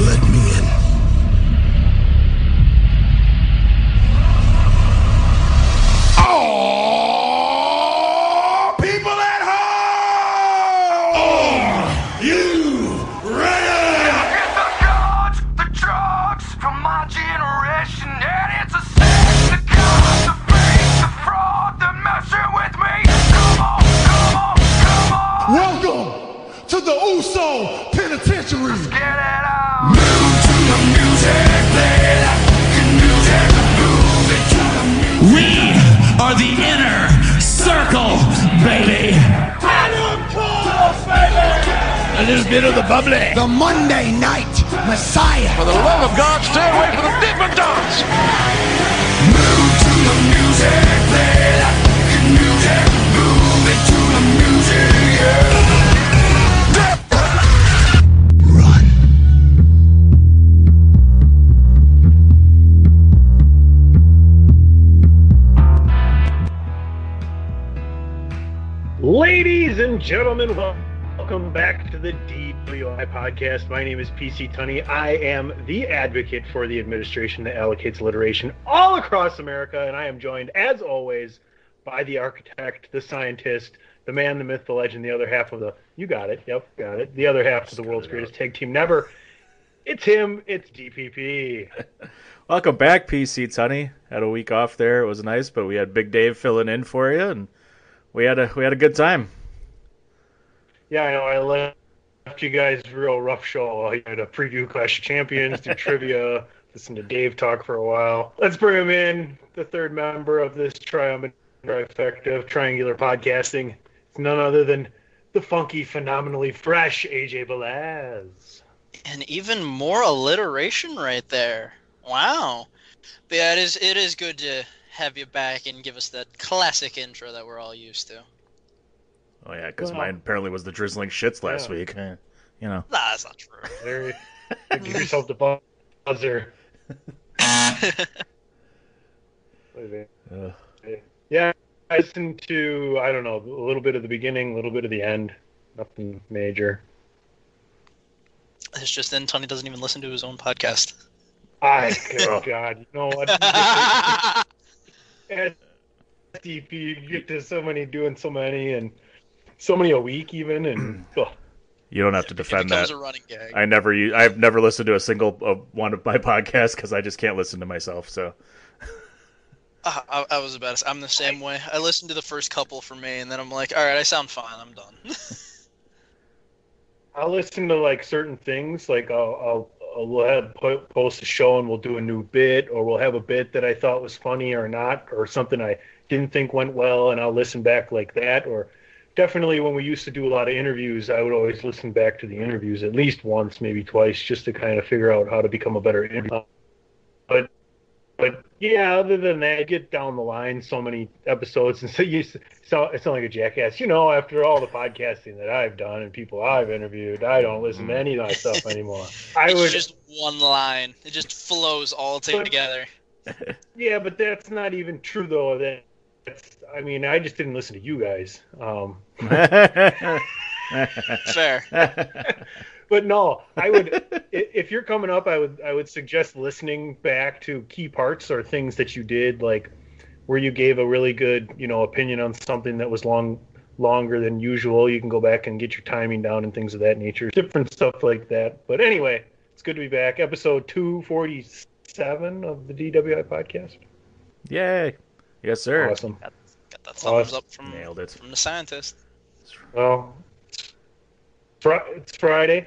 Let me in. Oh, people at home! Are you ready? It's the drugs from my generation, and it's a sin, the guns, the fake, the fraud, the messing with me. Come on, come on, come on. Welcome to the Uso Penitentiary. Let's get it out. We are the inner circle, baby. A little bit of the bubbly. The Monday Night Messiah. For the love of God, stay away from the different dots. Move to the music, play like the music. Move it to the music, yeah. Ladies and gentlemen, welcome back to the DWI podcast. My name is PC Tunney. I am the advocate for the administration that allocates alliteration all across America, and I am joined, as always, by the architect, the scientist, the man, the myth, the legend, the other half of the... You got it. Yep, got it. The other half of the world's greatest tag team never. It's him. It's DPP. Welcome back, PC Tunney. Had a week off there. It was nice, but we had Big Dave filling in for you, and... We had a good time. Yeah, I know. I left you guys real rough show. I had a preview Clash of Champions, do trivia, listen to Dave talk for a while. Let's bring him in, the third member of this trifecta of triangular podcasting. It's none other than the funky, phenomenally fresh AJ Belaz. And even more alliteration right there. Wow. But yeah, it is good to have you back and give us that classic intro that we're all used to. Oh yeah, because mine apparently was the drizzling shits last week. You know. Nah, that's not true. Give yourself the buzzer. Yeah, I listened to, I don't know, a little bit of the beginning, a little bit of the end. Nothing major. It's just then Tony doesn't even listen to his own podcast. God, you know what? SDP, you get to doing so many and so many a week even, and you don't have to defend that. A running gag. I've never listened to a single one of my podcasts because I just can't listen to myself. So I was about to say, I'm the same way. I listened to the first couple for me, and then I'm like, all right, I sound fine. I'm done. I'll listen to like certain things. Like I'll post a show and we'll do a new bit, or we'll have a bit that I thought was funny or not, or something I didn't think went well, and I'll listen back like that. Or definitely when we used to do a lot of interviews, I would always listen back to the interviews at least once, maybe twice, just to kind of figure out how to become a better interviewer. But yeah, other than that, I get down the line so many episodes, and so I sound like a jackass. You know, after all the podcasting that I've done and people I've interviewed, I don't listen to any of that stuff anymore. It's just one line. It just flows all together. Yeah, but that's not even true, though. I just didn't listen to you guys. Fair. But no, I would. If you're coming up, I would suggest listening back to key parts or things that you did, like where you gave a really good, opinion on something that was longer than usual. You can go back and get your timing down and things of that nature, different stuff like that. But anyway, it's good to be back. Episode 247 of the DWI podcast. Yay! Yes, sir. Awesome. Got that thumbs up from nailed it from the scientist. Well, it's Friday.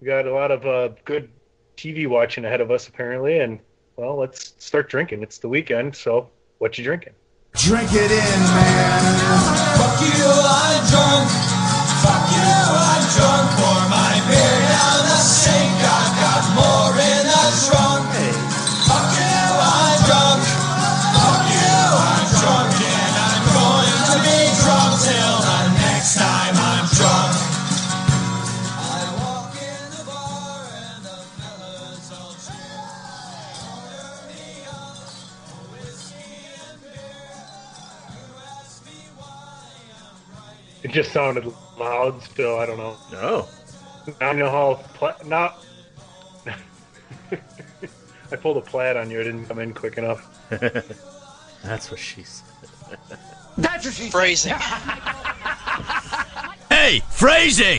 We got a lot of good TV watching ahead of us, apparently, and, well, let's start drinking. It's the weekend, so what you drinking? Drink it in, man. Fuck you, I'm drunk. Fuck you, I'm drunk. Pour my beer down the sink. I've got more in the trunk. Fuck you, I'm drunk. Fuck you, I'm drunk. And I'm going to be drunk till the next time I'm drunk. It just sounded loud still, I don't know. No. I don't know how... I pulled a plaid on you, it didn't come in quick enough. That's what she said. That's what she said! Phrasing! Hey! Phrasing!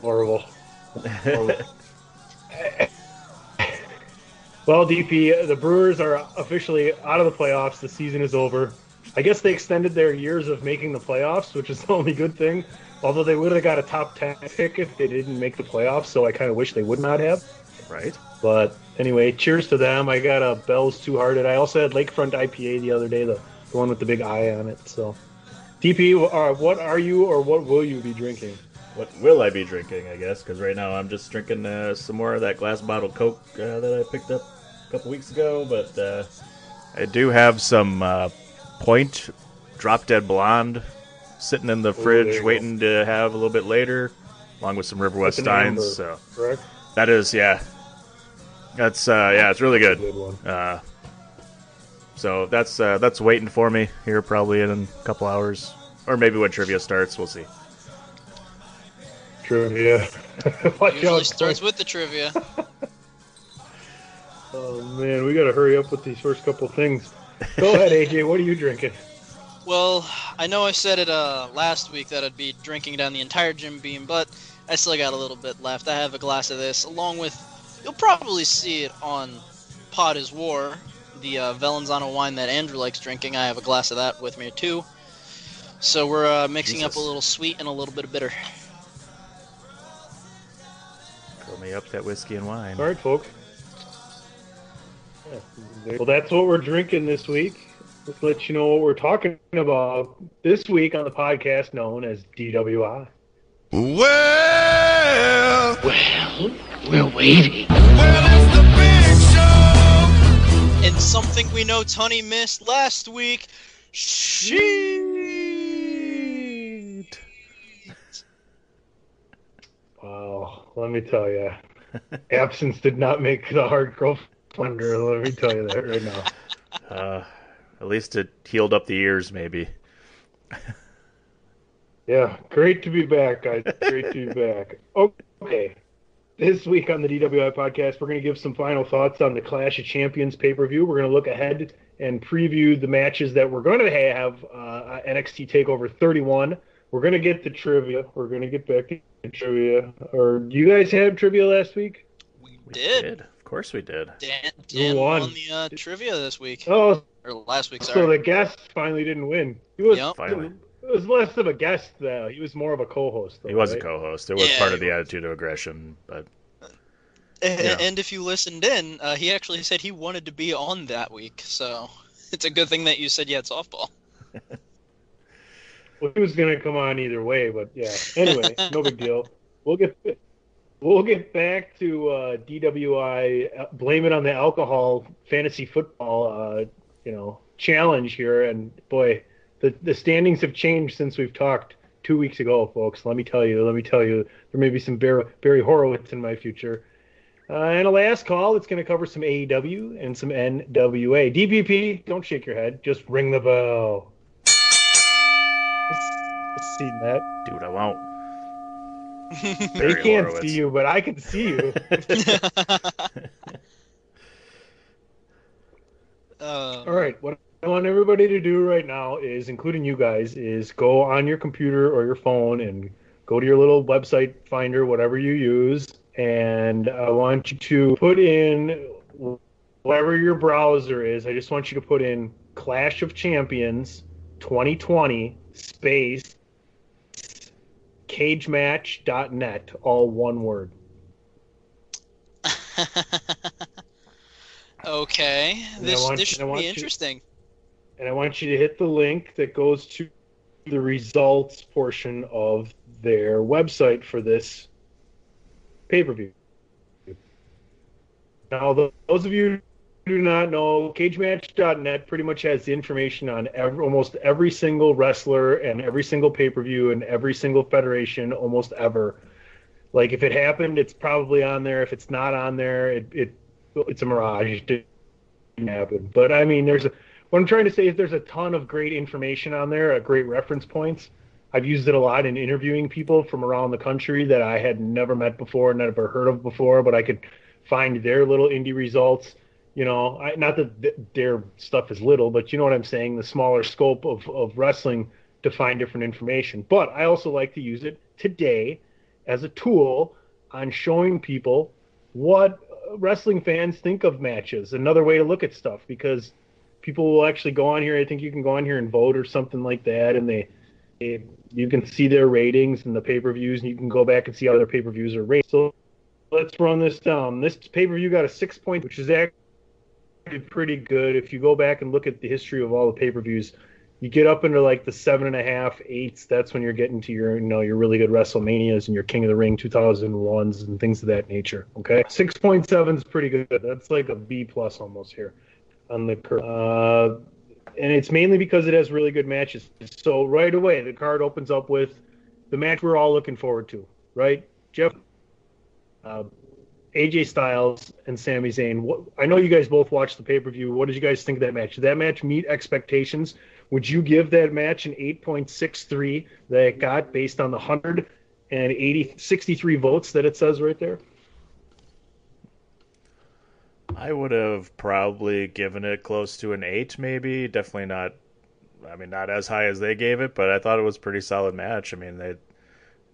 Horrible. Well, DP, the Brewers are officially out of the playoffs. The season is over. I guess they extended their years of making the playoffs, which is the only good thing. Although they would have got a top 10 pick if they didn't make the playoffs, so I kind of wish they would not have. Right. But anyway, cheers to them. I got a Bell's Too Hearted. I also had Lakefront IPA the other day, the one with the big eye on it. So, DP, what are you or what will you be drinking? What will I be drinking, I guess, because right now I'm just drinking some more of that glass bottle Coke that I picked up a couple weeks ago. But I do have some... Point Drop Dead Blonde sitting in the fridge waiting to have a little bit later, along with some River West Steins. So correct? That is, yeah. That's it's really good. So that's waiting for me here probably in a couple hours, or maybe when trivia starts, we'll see. Trivia usually starts with the trivia. Oh man, we gotta hurry up with these first couple things. Go ahead, AJ. What are you drinking? Well, I know I said it last week that I'd be drinking down the entire Jim Beam, but I still got a little bit left. I have a glass of this, along with, you'll probably see it on Pod is War, the Velanzano wine that Andrew likes drinking. I have a glass of that with me, too. So we're mixing up a little sweet and a little bit of bitter. Fill me up that whiskey and wine. All right, folks. Well, that's what we're drinking this week. Let's let you know what we're talking about this week on the podcast known as DWI. Well, we're waiting. Well, it's the Big Show! And something we know Tony missed last week. Sheet! Wow, let me tell you. Absence did not make the hard growth. Thunder, let me tell you that right now. At least it healed up the ears, maybe. Yeah, great to be back, guys. Great to be back. Okay, this week on the DWI podcast, we're going to give some final thoughts on the Clash of Champions pay-per-view. We're going to look ahead and preview the matches that we're going to have NXT TakeOver 31. We're going to get the trivia. We're going to get back to the trivia. Or do you guys have trivia last week? We did. Of course we did. Dan won the trivia this week. Oh, or last week, sorry. So the guest finally didn't win. He was It was less of a guest, though. He was more of a co-host. Though, he was right? a co-host. It was part of the attitude of aggression, but... And if you listened in, he actually said he wanted to be on that week, so it's a good thing that you said you had softball. Well, he was going to come on either way, but yeah. Anyway, no big deal. We'll get back to DWI, blame it on the alcohol fantasy football, challenge here. And boy, the standings have changed since we've talked 2 weeks ago, folks. Let me tell you, there may be some Barry Horowitz in my future. And a last call, it's going to cover some AEW and some NWA. DVP, don't shake your head. Just ring the bell. I've seen that. Dude, I won't. They can't Horowitz. See you, but I can see you. All right, what I want everybody to do right now is, including you guys, is go on your computer or your phone and go to your little website finder, whatever you use. And I want you to put in whatever your browser is. I just want you to put in Clash of Champions 2020 space cagematch.net, all one word. Okay. This should be interesting. And I want you to hit the link that goes to the results portion of their website for this pay-per-view. Now, those of you who do not know, cagematch.net pretty much has the information on almost every single wrestler and every single pay-per-view and every single federation almost ever. Like, if it happened, it's probably on there. If it's not on there, it's a mirage. It didn't happen. But, I mean, what I'm trying to say is there's a ton of great information on there, great reference points. I've used it a lot in interviewing people from around the country that I had never met before, never heard of before, but I could find their little indie results. You know, not that their stuff is little, but you know what I'm saying, the smaller scope of wrestling to find different information. But I also like to use it today as a tool on showing people what wrestling fans think of matches, another way to look at stuff, because people will actually go on here. I think you can go on here and vote or something like that, and you can see their ratings and the pay-per-views, and you can go back and see how their pay-per-views are rated. So let's run this down. This pay-per-view got a 6.0, which is actually pretty good. If you go back and look at the history of all the pay-per-views, you get up into like the 7.5, 8s. That's when you're getting to your really good WrestleManias and your King of the Ring 2001s and things of that nature. Okay, 6.7 is pretty good. That's like a B plus almost here on the curve. And it's mainly because it has really good matches. So right away, the card opens up with the match we're all looking forward to, right? Jeff, AJ Styles, and Sami Zayn. I know you guys both watched the pay-per-view. What did you guys think of that match? Did that match meet expectations? Would you give that match an 8.63 that it got based on the 163 votes that it says right there? I would have probably given it close to an 8, maybe. Definitely not, I mean, not as high as they gave it, but I thought it was a pretty solid match. I mean,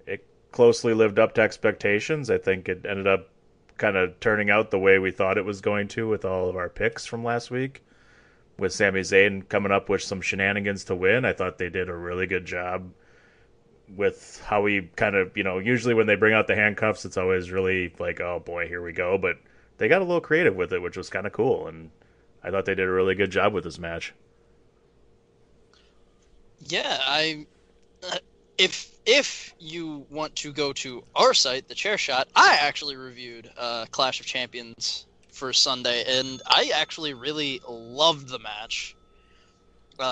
it closely lived up to expectations. I think it ended up kind of turning out the way we thought it was going to with all of our picks from last week. With Sami Zayn coming up with some shenanigans to win, I thought they did a really good job with how we kind of, usually when they bring out the handcuffs, it's always really like, oh boy, here we go, but they got a little creative with it, which was kind of cool, and I thought they did a really good job with this match. Yeah, if you want to go to our site, The Chair Shot, I actually reviewed Clash of Champions for Sunday, and I actually really loved the match.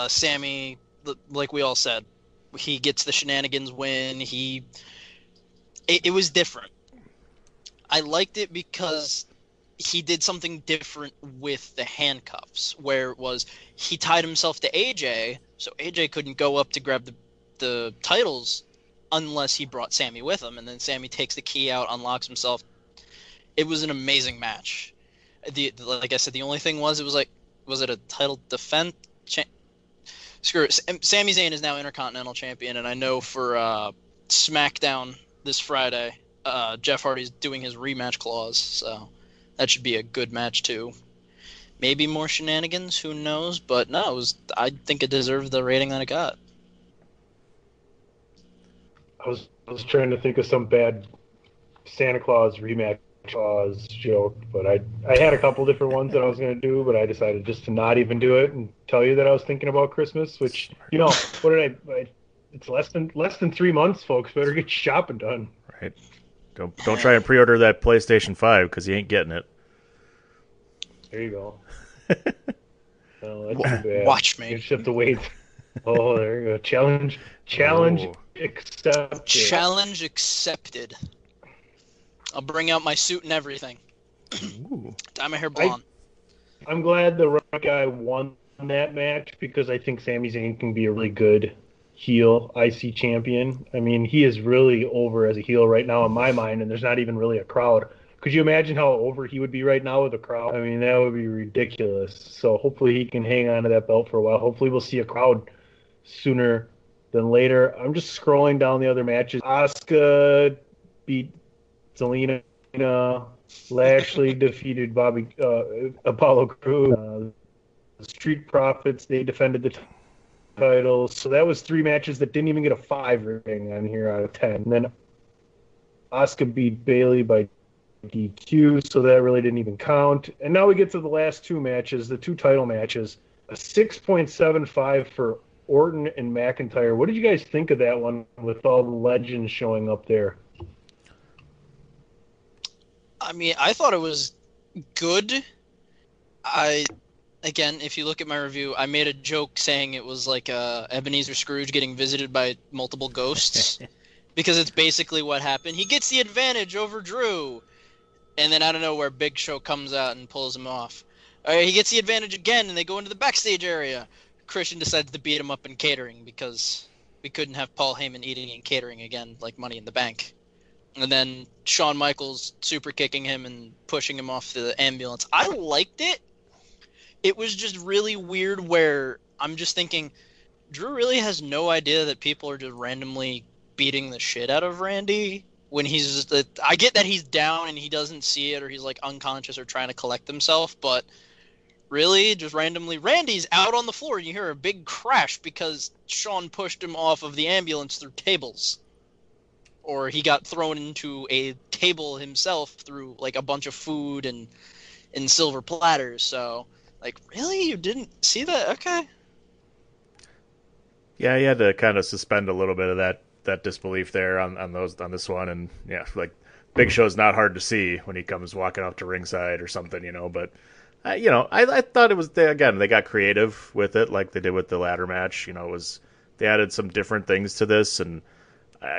Sammy, like we all said, he gets the shenanigans win. It was different. I liked it because he did something different with the handcuffs, where it was he tied himself to AJ, so AJ couldn't go up to grab the titles unless he brought Sammy with him, and then Sammy takes the key out, unlocks himself. It was an amazing match. Like I said, the only thing was, it was like, was it a title defense? Screw it. Sami Zayn is now Intercontinental Champion, and I know for SmackDown this Friday, Jeff Hardy's doing his rematch clause, so... that should be a good match, too. Maybe more shenanigans, who knows? But no, I think it deserved the rating that it got. I was trying to think of some bad Santa Claus rematch joke, but I had a couple different ones that I was going to do, but I decided just to not even do it and tell you that I was thinking about Christmas, which, you know, what did I it's less than 3 months, folks. Better get shopping done. Right. Don't try and pre-order that PlayStation 5 because you ain't getting it. There you go. No, that's too bad. Watch me. You just have to wait. Oh, there you go. Challenge accepted. Challenge accepted. I'll bring out my suit and everything. Dye my hair blonde. I'm glad the Rock guy won that match because I think Sami Zayn can be a really good heel IC champion. I mean, he is really over as a heel right now in my mind, and there's not even really a crowd. Could you imagine how over he would be right now with a crowd? I mean, that would be ridiculous. So hopefully he can hang on to that belt for a while. Hopefully we'll see a crowd sooner than later. I'm just scrolling down the other matches. Asuka beat Zelina. Lashley defeated Bobby Apollo Crews. Street Profits, they defended the titles. So that was three matches that didn't even get a 5 rating on here out of 10. And then Asuka beat Bayley by DQ, so that really didn't even count. And now we get to the last two matches, the two title matches. A 6.75 for Orton and McIntyre. What did you guys think of that one with all the legends showing up there? I mean, I thought it was good. Again, if you look at my review, I made a joke saying it was like Ebenezer Scrooge getting visited by multiple ghosts because it's basically what happened. He gets the advantage over Drew, and then I don't know where Big Show comes out and pulls him off. He gets the advantage again, and they go into the backstage area. Christian decides to beat him up in catering because we couldn't have Paul Heyman eating in catering again like Money in the Bank. And then Shawn Michaels super kicking him and pushing him off the ambulance. I liked it. It was just really weird where I'm just thinking, Drew really has no idea that people are just randomly beating the shit out of Randy when he's – I get that he's down and he doesn't see it or he's like unconscious or trying to collect himself, but really just randomly – Randy's out on the floor and you hear a big crash because Shawn pushed him off of the ambulance through tables. Or he got thrown into a table himself through, like, a bunch of food and silver platters. So, like, really? You didn't see that? Okay. Yeah, you had to kind of suspend a little bit of that disbelief there on this one. And, yeah, like, Big Show's not hard to see when he comes walking out to ringside or something, you know. But, you know, I thought it was, they got creative with it like they did with the ladder match. You know, it was they added some different things to this and...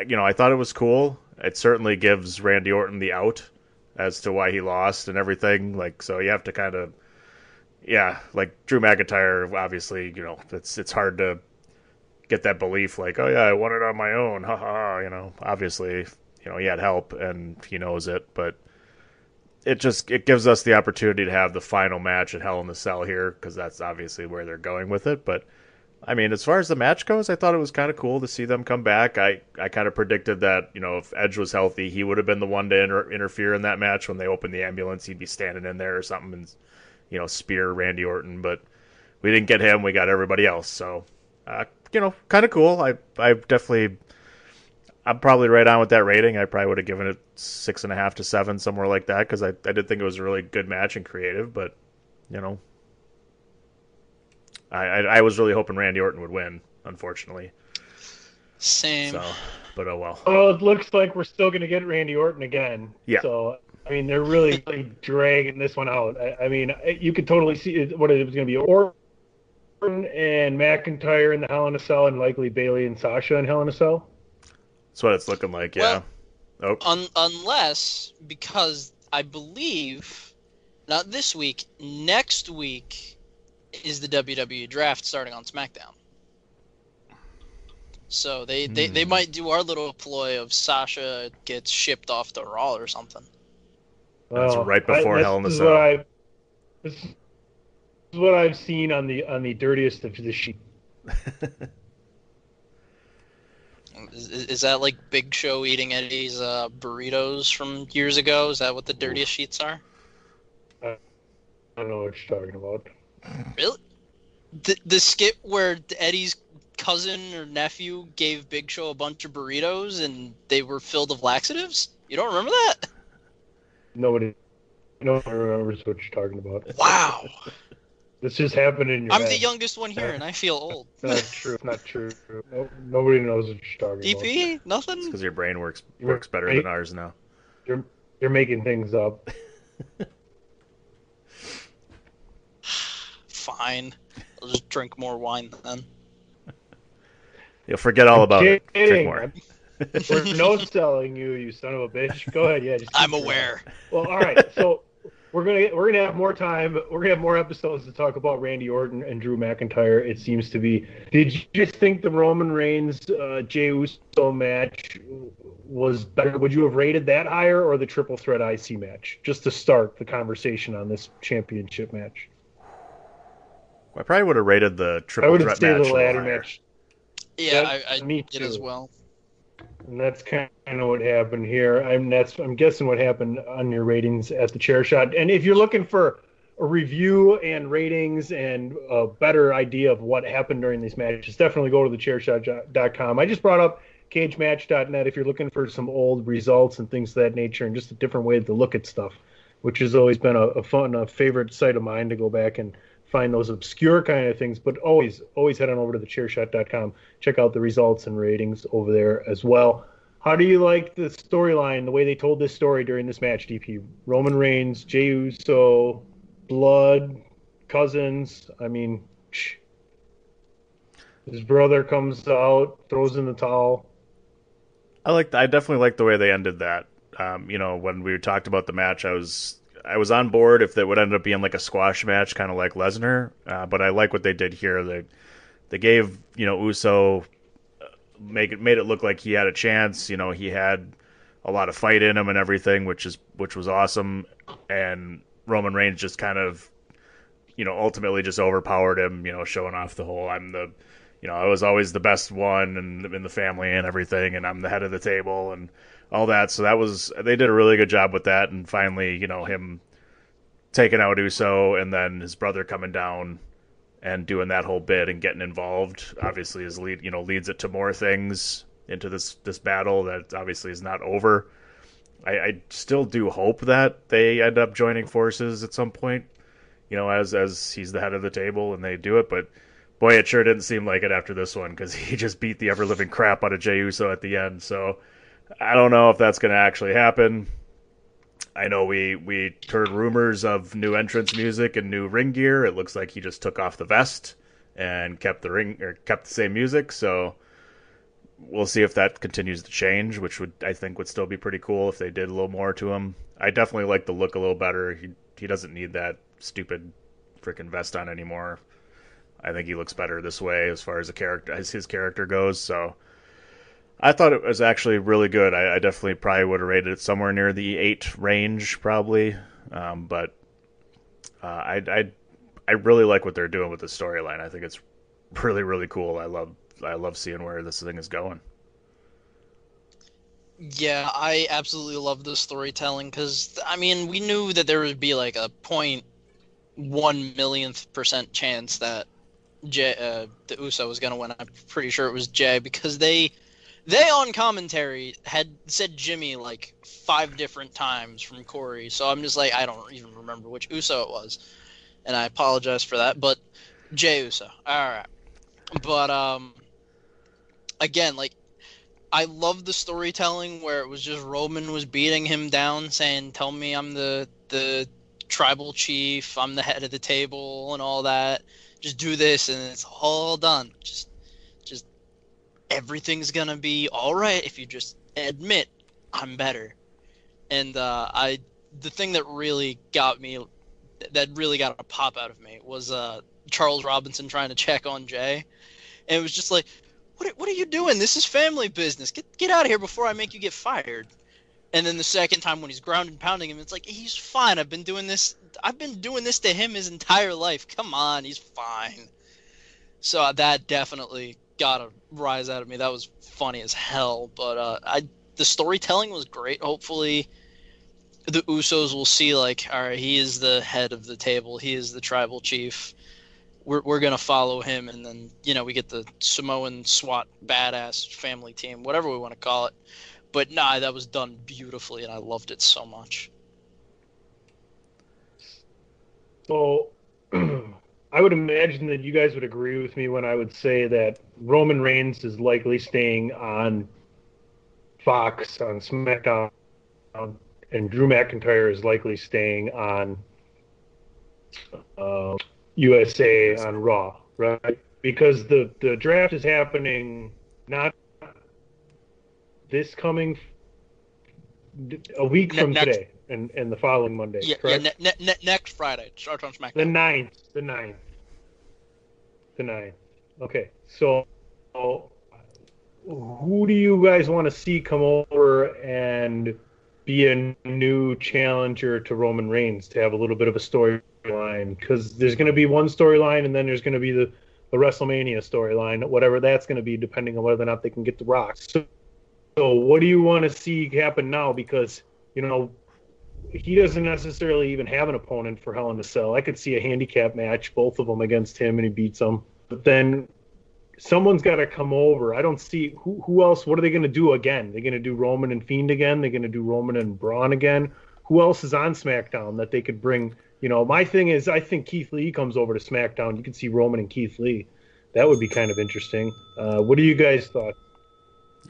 you know, I thought it was cool. It certainly gives Randy Orton the out as to why he lost and everything. Like, so you have to kind of, like Drew McIntyre, obviously, you know, it's hard to get that belief like, oh, yeah, I won it on my own. Ha ha. You know, obviously, you know, he had help and he knows it. But it gives us the opportunity to have the final match at Hell in the Cell here because that's obviously where they're going with it. But I mean, as far as the match goes, I thought it was kind of cool to see them come back. I kind of predicted that, you know, if Edge was healthy, he would have been the one to interfere in that match. When they opened the ambulance, he'd be standing in there or something and, you know, spear Randy Orton. But we didn't get him. We got everybody else. So, you know, kind of cool. I'm probably right on with that rating. I probably would have given it 6.5 to 7, somewhere like that, because I did think it was a really good match and creative. But, you know. I was really hoping Randy Orton would win, unfortunately. Same. So, but oh well. Well, it looks like we're still going to get Randy Orton again. Yeah. So, I mean, they're really, really dragging this one out. I mean, you could totally see what it was going to be. Orton and McIntyre in the Hell in a Cell and likely Bayley and Sasha in Hell in a Cell. That's what it's looking like, yeah. Well, unless, because I believe, not this week, next week... is the WWE draft starting on SmackDown. So they might do our little ploy of Sasha gets shipped off to Raw or something. Well, that's right before Hell in the Cell. This is what I've seen on the dirtiest of the sheet. Is that like Big Show eating Eddie's burritos from years ago? Is that what the dirtiest sheets are? I don't know what you're talking about. Really? The skit where Eddie's cousin or nephew gave Big Show a bunch of burritos and they were filled with laxatives? You don't remember that? Nobody remembers what you're talking about. Wow. This just happened in your I'm head. The youngest one here, and I feel old. Not true. Nobody knows what you're talking DP? About. DP? Nothing? It's because your brain works better than ours now. You're making things up. Fine. I'll just drink more wine then. You'll forget all about it. Drink more. We're no-selling you, you son of a bitch. Go ahead, yeah. Just I'm aware. Well, all right, so... We're gonna have more time. We're gonna have more episodes to talk about Randy Orton and Drew McIntyre. It seems to be. Did you just think the Roman Reigns Jey Uso match was better? Would you have rated that higher or the triple threat IC match? Just to start the conversation on this championship match. I probably would have rated the triple threat match. I would have stayed the ladder match. Yeah, I did as well. And that's kind of what happened here. I'm guessing what happened on your ratings at the Chair Shot. And if you're looking for a review and ratings and a better idea of what happened during these matches, definitely go to thechairshot.com. I just brought up cagematch.net if you're looking for some old results and things of that nature and just a different way to look at stuff, which has always been a favorite site of mine to go back and find those obscure kind of things, but always head on over to thechairshot.com. Check out the results and ratings over there as well. How do you like the storyline, the way they told this story during this match, DP? Roman Reigns, Jey Uso, blood, cousins. I mean, his brother comes out, throws in the towel. I definitely like the way they ended that. When we talked about the match, I was on board if that would end up being like a squash match, kind of like Lesnar. But I like what they did here. They gave Uso made it look like he had a chance. He had a lot of fight in him and everything, which was awesome. And Roman Reigns just kind of ultimately just overpowered him. Showing off the whole I was always the best one and in the family and everything, and I'm the head of the table and all that. So they did a really good job with that. And finally, him taking out Uso and then his brother coming down and doing that whole bit and getting involved, obviously his lead, leads it to more things into this battle that obviously is not over. I still do hope that they end up joining forces at some point, as he's the head of the table and they do it. But boy, it sure didn't seem like it after this one, because he just beat the ever living crap out of Jey Uso at the end. So I don't know if that's going to actually happen. I know we heard rumors of new entrance music and new ring gear. It looks like he just took off the vest and kept the same music. So we'll see if that continues to change, which I think would still be pretty cool if they did a little more to him. I definitely like the look a little better. He doesn't need that stupid freaking vest on anymore. I think he looks better this way as far as his character goes. So I thought it was actually really good. I definitely probably would have rated it somewhere near the 8 range, probably. But I really like what they're doing with the storyline. I think it's really, really cool. I love seeing where this thing is going. Yeah, I absolutely love the storytelling because, we knew that there would be like a 0.1 millionth% chance that the Uso was going to win. I'm pretty sure it was Jey because They on commentary had said Jimmy like 5 different times from Corey, so I'm just like, I don't even remember which Uso it was, and I apologize for that, but Jey Uso. All right. But, again, like, I love the storytelling where it was just Roman was beating him down, saying, tell me I'm the tribal chief, I'm the head of the table, and all that. Just do this, and it's all done. Everything's gonna be all right if you just admit I'm better. And the thing that really got me, that really got a pop out of me, was Charles Robinson trying to check on Jey, and it was just like, what are you doing? This is family business. Get out of here before I make you get fired. And then the second time when he's ground and pounding him, it's like, he's fine. I've been doing this to him his entire life. Come on, he's fine. So that definitely got a rise out of me. That was funny as hell, but the storytelling was great. Hopefully the Usos will see, like, all right, he is the head of the table, he is the tribal chief, we're going to follow him. And then, you know, we get the Samoan SWAT badass family team, whatever we want to call it. But nah, that was done beautifully, and I loved it so much. So I would imagine that you guys would agree with me when I would say that Roman Reigns is likely staying on Fox, on SmackDown, and Drew McIntyre is likely staying on USA on Raw, right? Because the draft is happening not this coming a week from today. And the following Monday, correct? Yeah, next Friday. Starts on SmackDown. The 9th. Okay, so who do you guys want to see come over and be a new challenger to Roman Reigns to have a little bit of a storyline? Because there's going to be one storyline, and then there's going to be the WrestleMania storyline, whatever that's going to be, depending on whether or not they can get The Rock. So what do you want to see happen now? Because, you know, he doesn't necessarily even have an opponent for Hell in a Cell. I could see a handicap match, both of them against him, and he beats them. But then someone's got to come over. I don't see who else. What are they going to do again? They're going to do Roman and Fiend again. They're going to do Roman and Braun again. Who else is on SmackDown that they could bring? You know, my thing is, I think Keith Lee comes over to SmackDown. You could see Roman and Keith Lee. That would be kind of interesting. What are you guys' thoughts?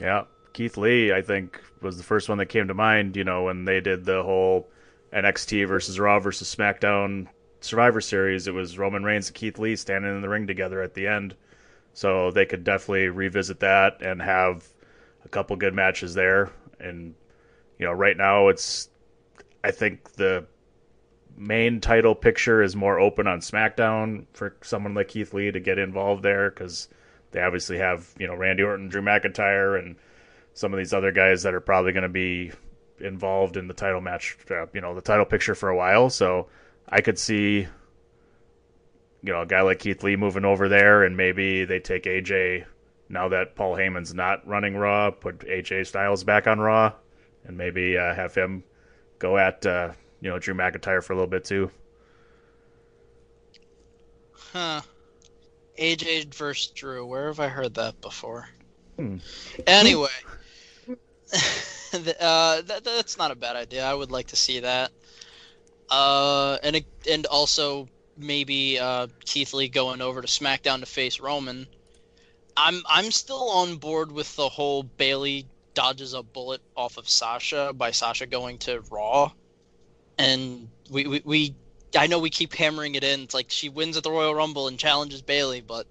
Yeah. Keith Lee, I think, was the first one that came to mind, you know, when they did the whole NXT versus Raw versus SmackDown Survivor Series. It was Roman Reigns and Keith Lee standing in the ring together at the end. So they could definitely revisit that and have a couple good matches there. And, you know, right now it's, I think the main title picture is more open on SmackDown for someone like Keith Lee to get involved there, because they obviously have, you know, Randy Orton, Drew McIntyre, and some of these other guys that are probably going to be involved in the title match, you know, the title picture for a while. So I could see, you know, a guy like Keith Lee moving over there, and maybe they take AJ, now that Paul Heyman's not running Raw, put AJ Styles back on Raw, and maybe have him go at, you know, Drew McIntyre for a little bit too. Huh. AJ versus Drew. Where have I heard that before? Anyway, that's not a bad idea. I would like to see that, and also maybe Keith Lee going over to SmackDown to face Roman. I'm still on board with the whole Bayley dodges a bullet off of Sasha by Sasha going to Raw, and we I know we keep hammering it in. It's like she wins at the Royal Rumble and challenges Bayley, but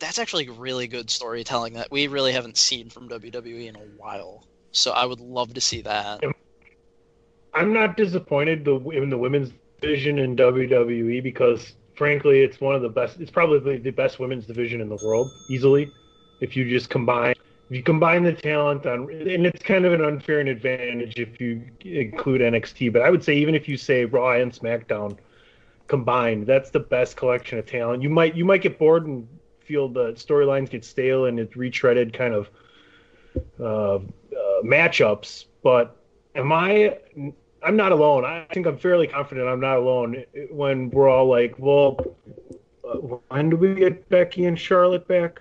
That's actually really good storytelling that we really haven't seen from WWE in a while. So I would love to see that. I'm not disappointed in the women's division in WWE, because, frankly, it's one of the best. It's probably the best women's division in the world, easily. If you just combine, the talent on, and it's kind of an unfair advantage if you include NXT. But I would say even if you say Raw and SmackDown combined, that's the best collection of talent. You might get bored and feel the storylines get stale and it's retreaded kind of matchups, but I'm not alone. I think I'm fairly confident I'm not alone when we're all like, well, when do we get Becky and Charlotte back?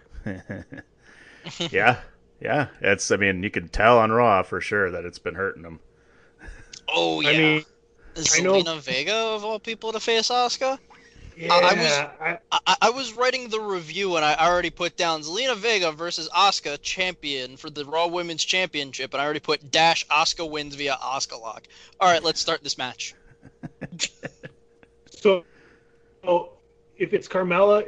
yeah. It's, I mean, you can tell on Raw for sure that it's been hurting them. Oh, yeah. I mean, Zelina Vega, of all people, to face Asuka? Yeah, I was writing the review, and I already put down Zelina Vega versus Asuka champion for the Raw Women's Championship, and I already put - Asuka wins via Asuka lock. All right, let's start this match. So if it's Carmella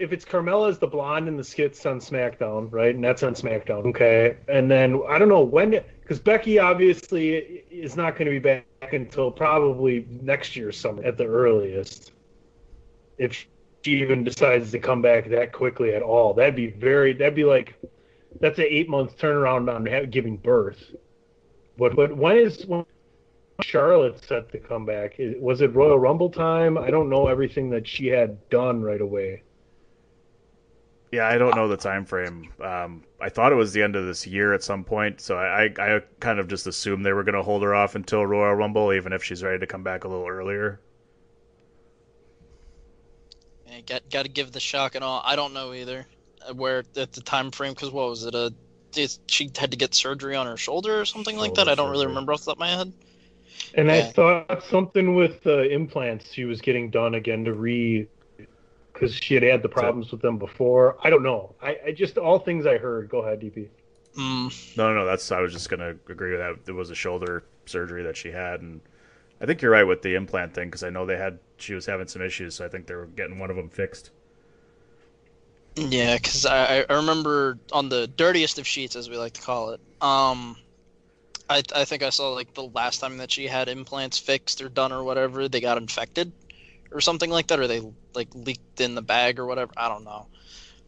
is the blonde in the skits on SmackDown, right? And that's on SmackDown, okay? And then I don't know when, because Becky obviously is not going to be back until probably next year's summer at the earliest. If she even decides to come back that quickly at all, that's an 8-month turnaround on giving birth. But when Charlotte set to come back? Was it Royal Rumble time? I don't know everything that she had done right away. Yeah, I don't know the time frame. I thought it was the end of this year at some point, so I kind of just assumed they were going to hold her off until Royal Rumble, even if she's ready to come back a little earlier. Yeah, got to give the shock and all. I don't know either where at the time frame, because what was it? She had to get surgery on her shoulder or something like that. I don't really remember off the top of my head. And yeah. I thought something with implants she was getting done again to because she had the problems with them before. I don't know. I just, all things I heard. Go ahead, DP. No. I was just going to agree with that. There was a shoulder surgery that she had, and I think you're right with the implant thing, because I know she was having some issues, so I think they were getting one of them fixed. Yeah, because I remember on the dirtiest of sheets, as we like to call it, I think I saw like the last time that she had implants fixed or done or whatever, they got infected or something like that, or they like leaked in the bag or whatever. I don't know,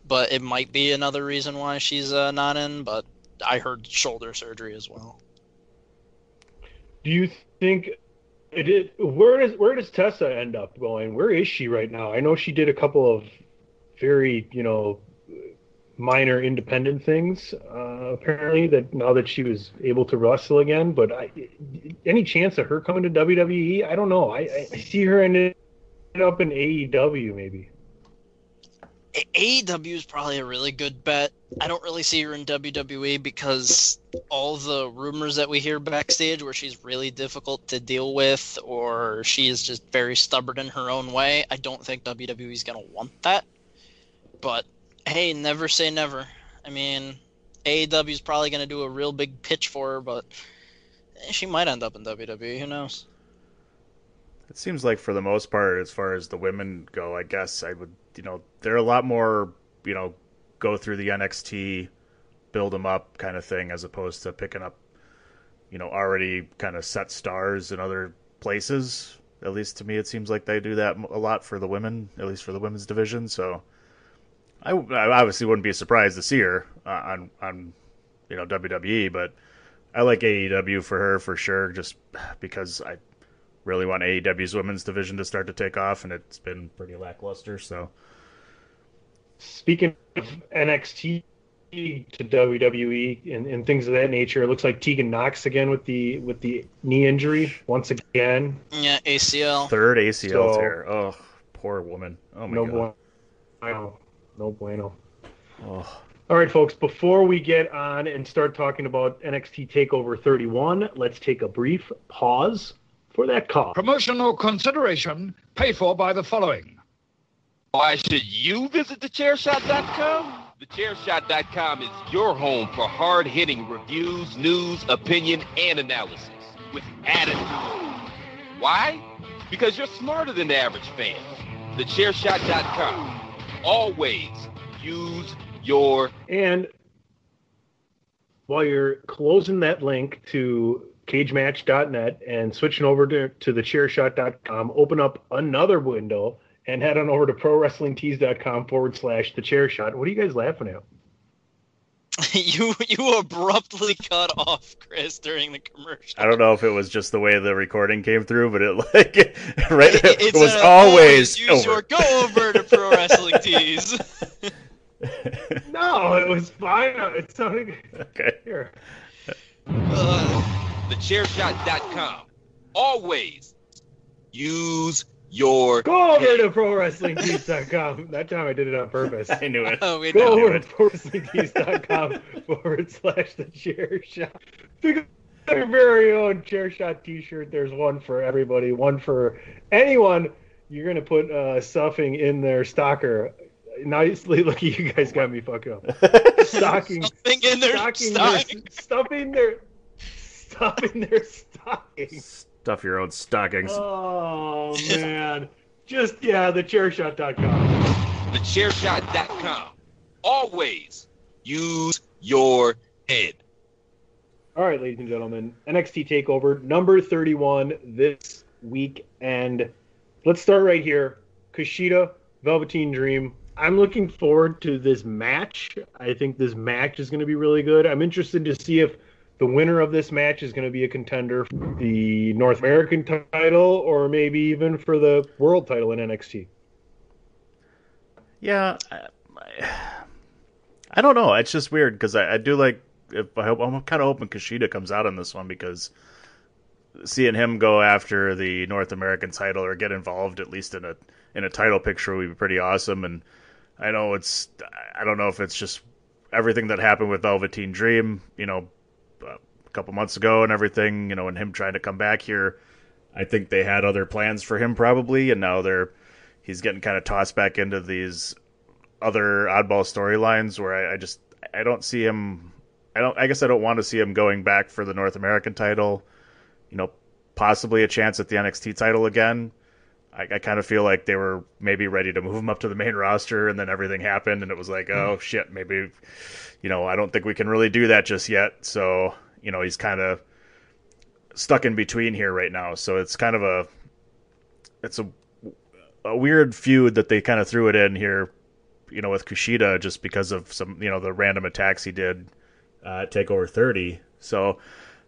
but it might be another reason why she's not in. But I heard shoulder surgery as well. Do you think? Where does Tessa end up going? Where is she right now? I know she did a couple of very, minor independent things, apparently, that now that she was able to wrestle again. But any chance of her coming to WWE? I don't know. I see her ended up in AEW maybe. AEW is probably a really good bet. I don't really see her in WWE because all the rumors that we hear backstage where she's really difficult to deal with or she is just very stubborn in her own way, I don't think WWE is going to want that. But, hey, never say never. I mean, AEW is probably going to do a real big pitch for her, but she might end up in WWE. Who knows? It seems like for the most part, as far as the women go, I guess I would, they're a lot more, go through the NXT, build them up kind of thing, as opposed to picking up, already kind of set stars in other places. At least to me, it seems like they do that a lot for the women, at least for the women's division. So I obviously wouldn't be surprised to see her on WWE, but I like AEW for her for sure, just because I really want AEW's women's division to start to take off, and it's been pretty lackluster. So, speaking of NXT to WWE and things of that nature, it looks like Tegan Knox again with the knee injury once again. Yeah, ACL. Third ACL tear. Oh, poor woman. Oh my God. No bueno. Oh. All right, folks, before we get on and start talking about NXT TakeOver 31, let's take a brief pause for that call. Promotional consideration paid for by the following. Why should you visit thechairshot.com? Thechairshot.com is your home for hard-hitting reviews, news, opinion, and analysis with attitude. Why? Because you're smarter than the average fan. Thechairshot.com. Always use your... And while you're closing that link to cagematch.net and switching over to thechairshot.com, open up another window and head on over to prowrestlingtees.com/thechairshot. What are you guys laughing at? You abruptly cut off Chris during the commercial. I don't know if it was just the way the recording came through, but it was always go over to Pro Wrestling Tees. No, it was fine. It's not okay. Here. Thechairshot.com. Always use your... Go over to ProWrestlingTees.com. That time I did it on purpose. I knew it. Go over to ProWrestlingTees.com / the chair shot. Pick up your very own chair shot t-shirt. There's one for everybody, one for anyone. You're going to put stuffing in their stocker. Nicely, look, you guys got me fucking up. Stuffing their stocking. Stuff your own stockings. Oh, man. Thechairshot.com. Thechairshot.com. Always use your head. All right, ladies and gentlemen. NXT TakeOver, number 31 this week. And let's start right here. Kushida, Velveteen Dream. I'm looking forward to this match. I think this match is going to be really good. I'm interested to see if the winner of this match is going to be a contender for the North American title or maybe even for the world title in NXT. Yeah. I don't know. It's just weird because I do like... I'm kind of hoping Kushida comes out on this one, because seeing him go after the North American title or get involved at least in a in a title picture would be pretty awesome. And I know it's, I don't know if it's just everything that happened with Velveteen Dream, you know, a couple months ago and everything, you know, and him trying to come back here. I think they had other plans for him probably, and now he's getting kind of tossed back into these other oddball storylines where I don't want to see him going back for the North American title, you know, possibly a chance at the NXT title again. I kind of feel like they were maybe ready to move him up to the main roster, and then everything happened and it was like, oh shit, maybe, you know, I don't think we can really do that just yet. So, you know, he's kind of stuck in between here right now. So it's kind of a weird feud that they kind of threw it in here, you know, with Kushida, just because of some, you know, the random attacks he did at TakeOver 30. So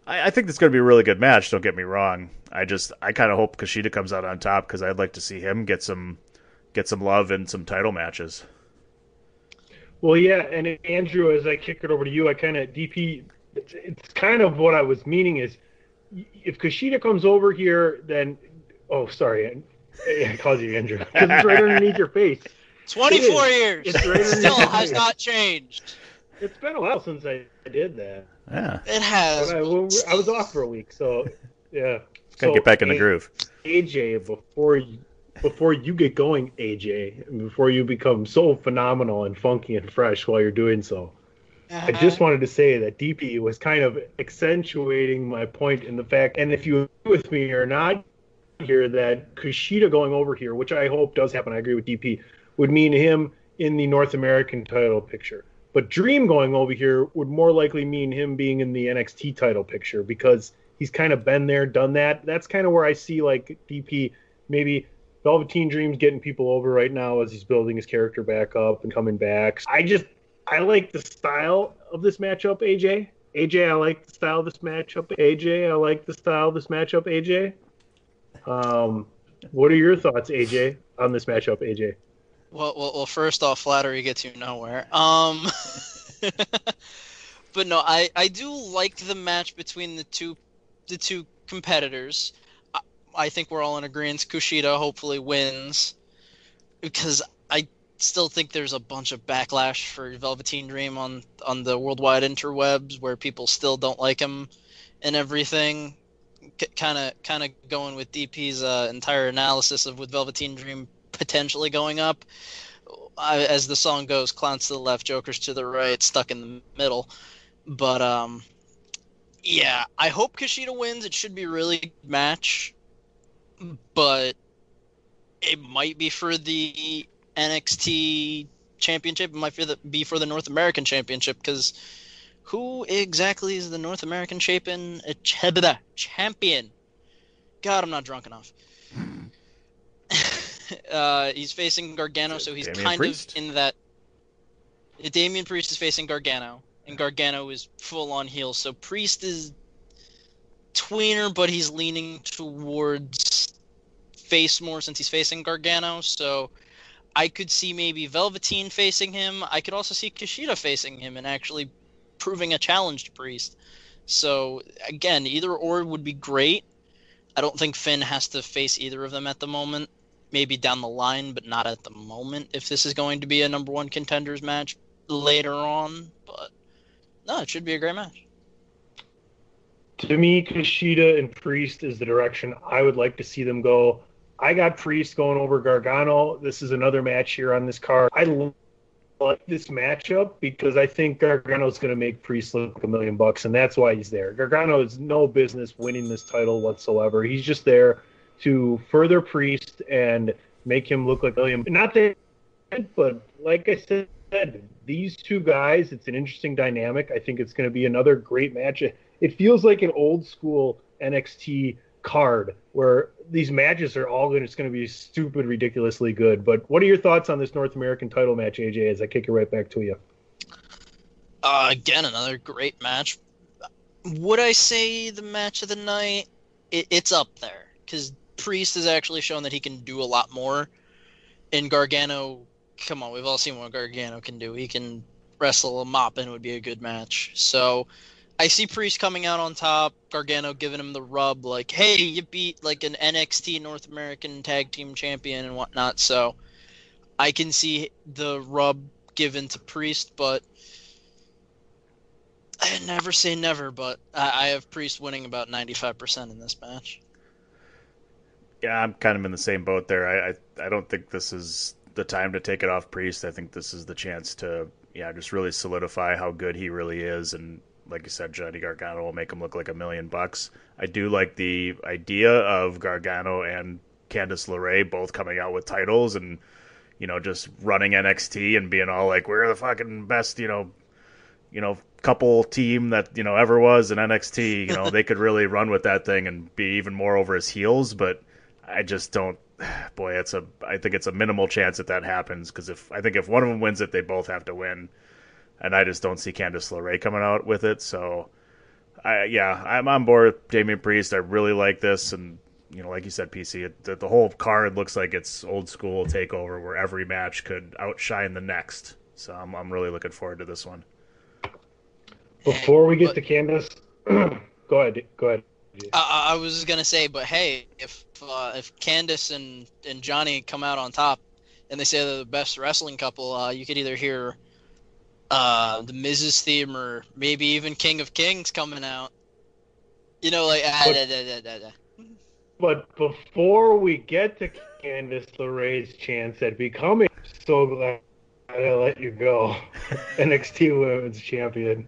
I think it's going to be a really good match. Don't get me wrong. I kind of hope Kushida comes out on top, because I'd like to see him get some love and some title matches. Well, yeah. And Andrew, as I kick it over to you, it's kind of what I was meaning is, if Kushida comes over here, then, oh, sorry. I called you Andrew. Because it's right underneath your face. 24 years. It's right still has not changed. It's been a while since I did that. Yeah. It has. I was off for a week, so, yeah. Gotta get back in the groove. AJ, before you get going, AJ, and before you become so phenomenal and funky and fresh while you're doing so, uh-huh. I just wanted to say that DP was kind of accentuating my point in the fact, and if you agree with me or not here, that Kushida going over here, which I hope does happen, I agree with DP, would mean him in the North American title picture. But Dream going over here would more likely mean him being in the NXT title picture, because he's kind of been there, done that. That's kind of where I see, like, DP, maybe Velveteen Dream's getting people over right now as he's building his character back up and coming back. I like the style of this matchup, AJ. I like the style of this matchup, AJ. What are your thoughts, AJ, on this matchup, AJ? Well, first off, flattery gets you nowhere. But no, I do like the match between the two competitors. I think we're all in agreement. Kushida hopefully wins, because I still think there's a bunch of backlash for Velveteen Dream on the worldwide interwebs, where people still don't like him and everything. Kind of going with DP's entire analysis of with Velveteen Dream potentially going up. As the song goes, clowns to the left, jokers to the right, stuck in the middle. But, yeah, I hope Kushida wins. It should be a really good match. But it might be for the NXT Championship. It might be for the North American Championship, because who exactly is the North American champion? God, I'm not drunk enough. He's facing Gargano, so he's Damian kind Priest? Of in that. Damian Priest is facing Gargano, and Gargano is full on heel. So Priest is tweener, but he's leaning towards face more since he's facing Gargano. So I could see maybe Velveteen facing him. I could also see Kushida facing him and actually proving a challenge to Priest. So again, either or would be great. I don't think Finn has to face either of them at the moment. Maybe down the line, but not at the moment, if this is going to be a number one contenders match later on. But no, it should be a great match. To me, Kushida and Priest is the direction I would like to see them go. I got Priest going over Gargano. This is another match here on this card. I like this matchup because I think Gargano's going to make Priest look $1 million, and that's why he's there. Gargano is no business winning this title whatsoever. He's just there to further Priest and make him look like William. Not that, but like I said, these two guys, it's an interesting dynamic. I think it's going to be another great match. It feels like an old school NXT card where these matches are all going to be stupid, ridiculously good. But what are your thoughts on this North American title match, AJ, as I kick it right back to you? Again, another great match. Would I say the match of the night? It's up there, because Priest has actually shown that he can do a lot more. And Gargano, come on, we've all seen what Gargano can do. He can wrestle a mop and it would be a good match. So I see Priest coming out on top, Gargano giving him the rub, like, hey, you beat, like, an NXT North American Tag Team Champion and whatnot, so I can see the rub given to Priest, but I never say never, but I have Priest winning about 95% in this match. Yeah, I'm kind of in the same boat there. I don't think this is the time to take it off Priest. I think this is the chance to, yeah, just really solidify how good he really is, and like you said, Johnny Gargano will make him look like $1 million. I do like the idea of Gargano and Candice LeRae both coming out with titles and, you know, just running NXT and being all like, we're the fucking best, you know, couple team that, you know, ever was in NXT. You know, they could really run with that thing and be even more over his heels, but I just don't. Boy, I think it's a minimal chance that happens, because if one of them wins it, they both have to win. And I just don't see Candice LeRae coming out with it. So, I'm on board with Damian Priest. I really like this. And, you know, like you said, PC, the whole card looks like it's old school TakeOver where every match could outshine the next. So I'm really looking forward to this one. Before we get to Candice, go ahead. I was going to say, but hey, if Candice and Johnny come out on top and they say they're the best wrestling couple, you could either hear the Miz's theme, or maybe even King of Kings coming out. You know, like... But before we get to Candice LeRae's chance at becoming, so glad I let you go, NXT Women's Champion,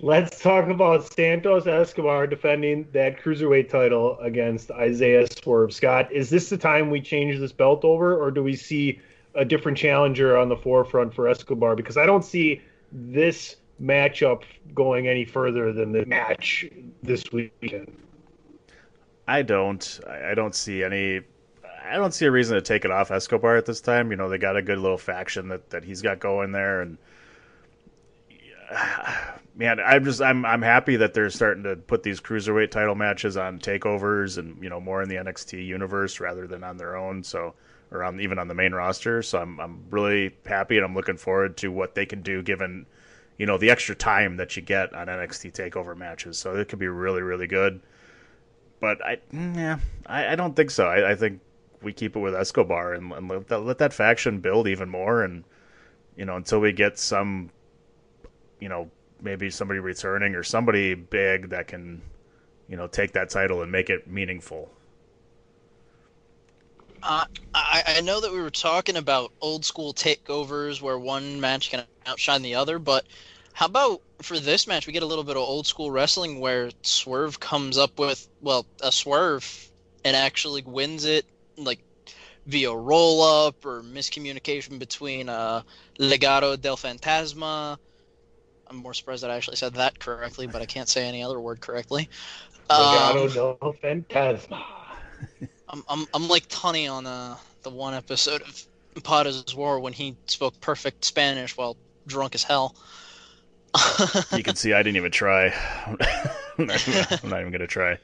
let's talk about Santos Escobar defending that Cruiserweight title against Isaiah Swerve Scott. Is this the time we change this belt over, or do we see a different challenger on the forefront for Escobar? Because I don't see this matchup going any further than the match this weekend. I don't see a reason to take it off Escobar at this time. You know, they got a good little faction that he's got going there, and man, I'm happy that they're starting to put these Cruiserweight title matches on takeovers and, you know, more in the NXT universe rather than on their own. So, even on the main roster. So I'm really happy, and I'm looking forward to what they can do given, you know, the extra time that you get on NXT TakeOver matches. So it could be really, really good. But I don't think so. I think we keep it with Escobar and let that faction build even more. And, you know, until we get some, you know, maybe somebody returning or somebody big that can, you know, take that title and make it meaningful. I know that we were talking about old school takeovers where one match can outshine the other, but how about for this match we get a little bit of old school wrestling where Swerve comes up with, well, a swerve and actually wins it, like via roll up or miscommunication between Legado del Fantasma. I'm more surprised that I actually said that correctly, but I can't say any other word correctly. Legado del Fantasma. I'm like Tony on the one episode of Potas War when he spoke perfect Spanish while drunk as hell. You can see I didn't even try. I'm not even gonna try.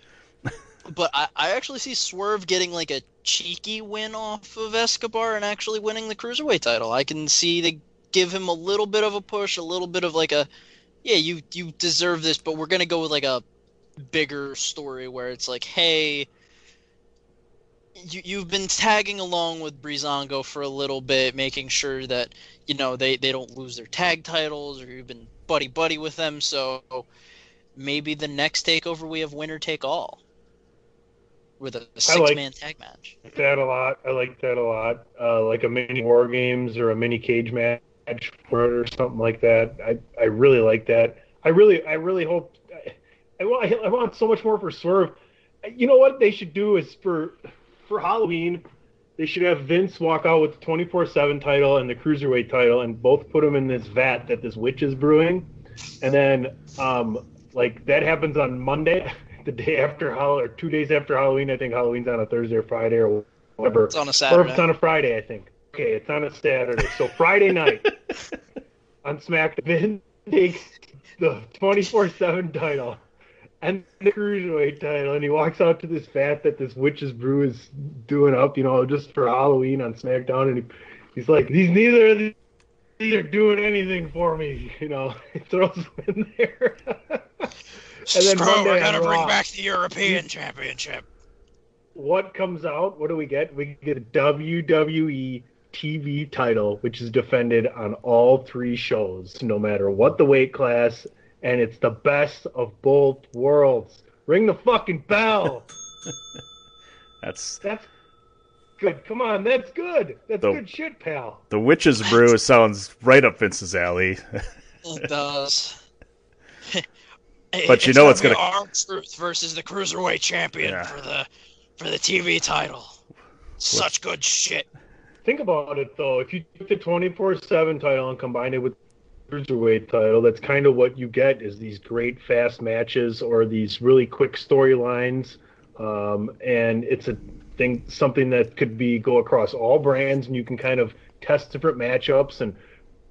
But I actually see Swerve getting like a cheeky win off of Escobar and actually winning the Cruiserweight title. I can see they give him a little bit of a push, a little bit of like a, yeah, you deserve this, but we're gonna go with like a bigger story where it's like, hey, You've been tagging along with Breezango for a little bit, making sure that, you know, they don't lose their tag titles, or you've been buddy-buddy with them, so maybe the next takeover we have winner-take-all with a six-man tag match. I like that a lot. Like a mini War Games or a mini cage match or something like that. I really like that. I really hope... I want so much more for Swerve. You know what they should do is for Halloween, they should have Vince walk out with the 24/7 title and the Cruiserweight title, and both put them in this vat that this witch is brewing. And then, like that happens on Monday, the day after Halloween, or 2 days after Halloween. I think Halloween's on a Thursday or Friday or whatever. It's on a Saturday. Or it's on a Friday, I think. Okay, it's on a Saturday. So Friday night on SmackDown, Vince takes the 24/7 title and the Cruiserweight title, and he walks out to this vat that this witch's brew is doing up, you know, just for Halloween on SmackDown, and he's like, these neither of you're doing anything for me, you know, he throws him in there. And then we're going to bring back the European Championship. What comes out? What do we get? We get a WWE TV title, which is defended on all three shows, no matter what the weight class, and it's the best of both worlds. Ring the fucking bell. That's good. Come on, that's good. That's good shit, pal. The Witch's Brew sounds right up Vince's alley. It does. But you know it's going to be R-Truth versus the Cruiserweight Champion for the TV title. Such good shit. Think about it, though. If you take the 24/7 title and combine it with the Cruiserweight title, that's kind of what you get is these great fast matches or these really quick storylines. And it's a thing, something that could go across all brands, and you can kind of test different matchups and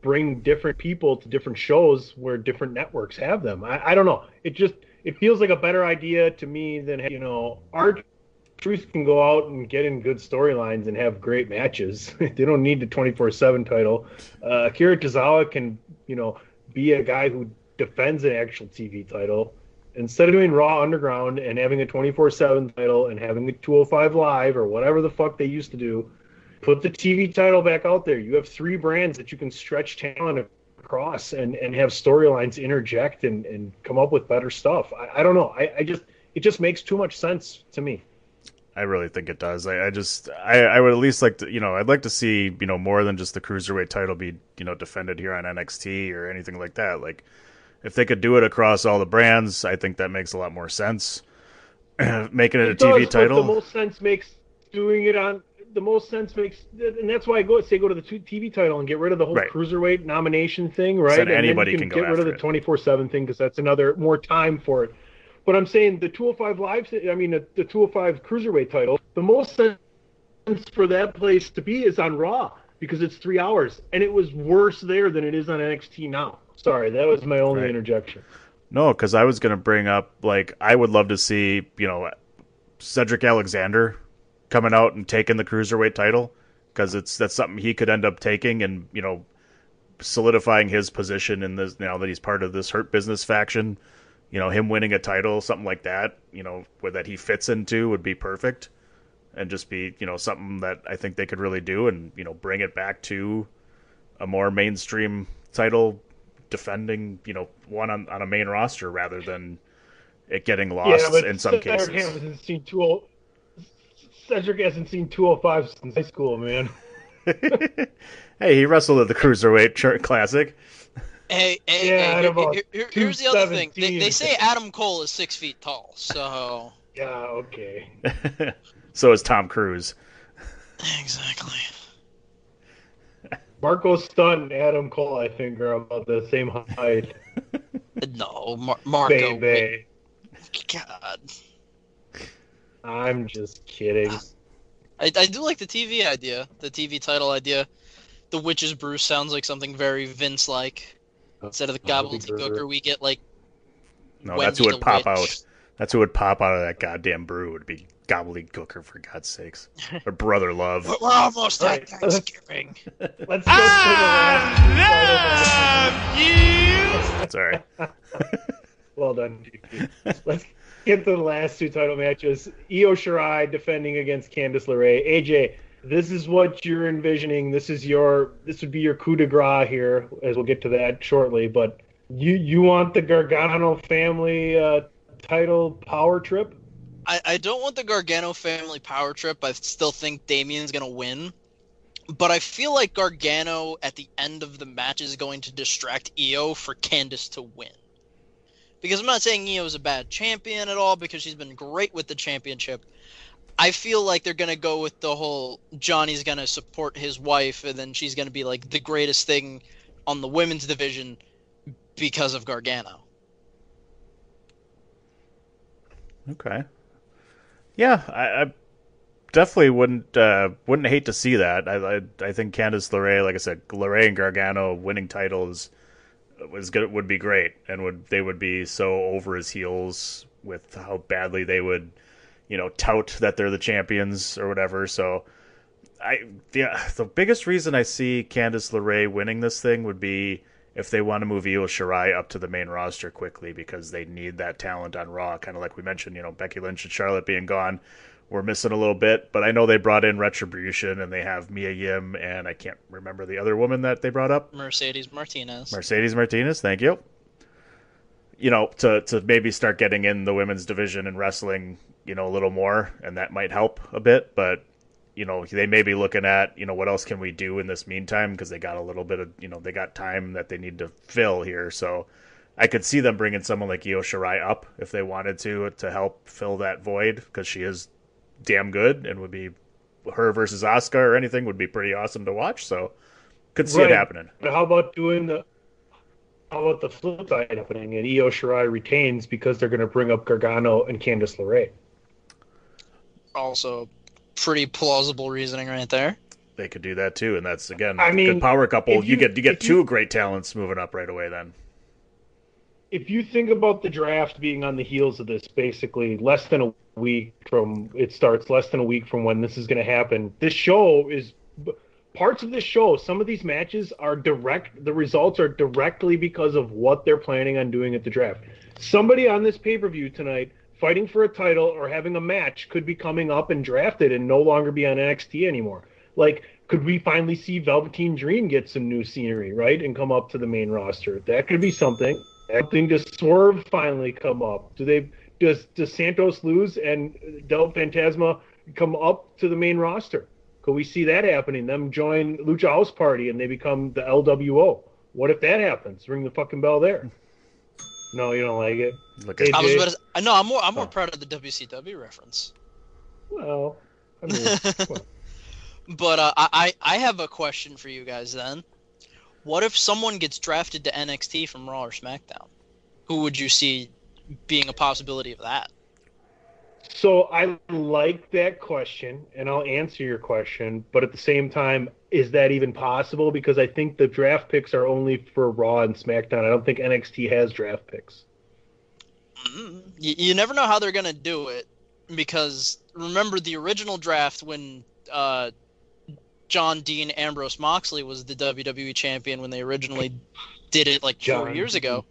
bring different people to different shows where different networks have them. I don't know. It feels like a better idea to me than, you know, R-Truth can go out and get in good storylines and have great matches. They don't need the 24/7 title. Akira Tozawa can, you know, be a guy who defends an actual TV title. Instead of doing Raw Underground and having a 24/7 title and having a 205 Live or whatever the fuck they used to do, put the TV title back out there. You have three brands that you can stretch talent across and have storylines interject and come up with better stuff. I don't know. It just makes too much sense to me. I really think it does. I would at least like to, you know, I'd like to see, you know, more than just the Cruiserweight title be, you know, defended here on NXT or anything like that. Like, if they could do it across all the brands, I think that makes a lot more sense. Making it a TV title. The most sense makes doing it on. The most sense makes, and that's why I go to the TV title and get rid of the whole Cruiserweight nomination thing, right? So and anybody then you can go get rid of the 24/7 thing because that's another more time for it. But I'm saying the 205 Live, I mean the 205 Cruiserweight title. The most sense for that place to be is on Raw because it's 3 hours, and it was worse there than it is on NXT now. Sorry, that was my only interjection. No, because I was going to bring up, like, I would love to see, you know, Cedric Alexander coming out and taking the Cruiserweight title because that's something he could end up taking and, you know, solidifying his position in this now that he's part of this Hurt Business faction. You know, him winning a title, something like that, you know, where that he fits into would be perfect and just be, you know, something that I think they could really do and, you know, bring it back to a more mainstream title defending, you know, one on a main roster rather than it getting lost in some cases. Cedric hasn't seen 205 since high school, man. Hey, he wrestled at the Cruiserweight Classic. Here's the other thing. They say Adam Cole is 6 feet tall, so... Yeah, okay. So is Tom Cruise. Exactly. Marco Stunt and Adam Cole, I think, are about the same height. No, Marco. Baby. God. I'm just kidding. I do like the TV idea, the TV title idea. The Witch's Brew sounds like something very Vince-like. Instead of the gobbledygooker, we get like... No, Wendy that's who would pop out. That's who would pop out of that goddamn brew would be gobbledygooker, for God's sakes. Or brother love. We're almost at Thanksgiving. Let's go. I love you. That's all right. Well done, GP. Let's get to the last two title matches. Io Shirai defending against Candice LeRae. AJ, this is what you're envisioning. This would be your coup de grace here, as we'll get to that shortly. But you want the Gargano family title power trip? I don't want the Gargano family power trip. I still think Damian's going to win. But I feel like Gargano at the end of the match is going to distract Io for Candice to win. Because I'm not saying Io's a bad champion at all, because she's been great with the championship. I feel like they're going to go with the whole Johnny's going to support his wife, and then she's going to be like the greatest thing on the women's division because of Gargano. Okay. Yeah, I definitely wouldn't hate to see that. I think Candice LeRae, like I said, LeRae and Gargano winning titles would be great, and they would be so over his heels with how badly they would, you know, tout that they're the champions or whatever. So The biggest reason I see Candice LeRae winning this thing would be if they want to move Io Shirai up to the main roster quickly, because they need that talent on Raw. Kind of like we mentioned, you know, Becky Lynch and Charlotte being gone, we're missing a little bit. But I know they brought in Retribution, and they have Mia Yim, and I can't remember the other woman that they brought up. Mercedes Martinez. Mercedes Martinez, thank you. You know, to maybe start getting in the women's division and wrestling, you know, a little more, and that might help a bit. But, you know, they may be looking at, you know, what else can we do in this meantime? Because they got a little bit of, you know, they got time that they need to fill here. So I could see them bringing someone like Io Shirai up if they wanted to help fill that void, because she is damn good, and would be her versus Asuka or anything would be pretty awesome to watch. So could see it happening. But how about doing the... How about the flip side happening and Io Shirai retains because they're going to bring up Gargano and Candice LeRae? Also, pretty plausible reasoning right there. They could do that too, and that's, again, I mean, a good power couple. You get two great talents moving up right away then. If you think about the draft being on the heels of this, basically less than a week from it starts, less than a week from when this is going to happen, this show is... Parts of this show, some of these matches are direct. The results are directly because of what they're planning on doing at the draft. Somebody on this pay-per-view tonight fighting for a title or having a match could be coming up and drafted and no longer be on NXT anymore. Like, could we finally see Velveteen Dream get some new scenery, right, and come up to the main roster? That could be something. Does Swerve finally come up? Does Santos lose and Del Fantasma come up to the main roster? Could we see that happening? Them join Lucha House Party and they become the LWO. What if that happens? Ring the fucking bell there. No, you don't like it. AJ? I was about to say, no, I'm more proud of the WCW reference. Well, I mean, well. But I have a question for you guys then. What if someone gets drafted to NXT from Raw or SmackDown? Who would you see being a possibility of that? So I like that question, and I'll answer your question, but at the same time, is that even possible? Because I think the draft picks are only for Raw and SmackDown. I don't think NXT has draft picks. You never know how they're going to do it, because remember the original draft when John Dean Ambrose Moxley was the WWE champion when they originally did it 4 years ago.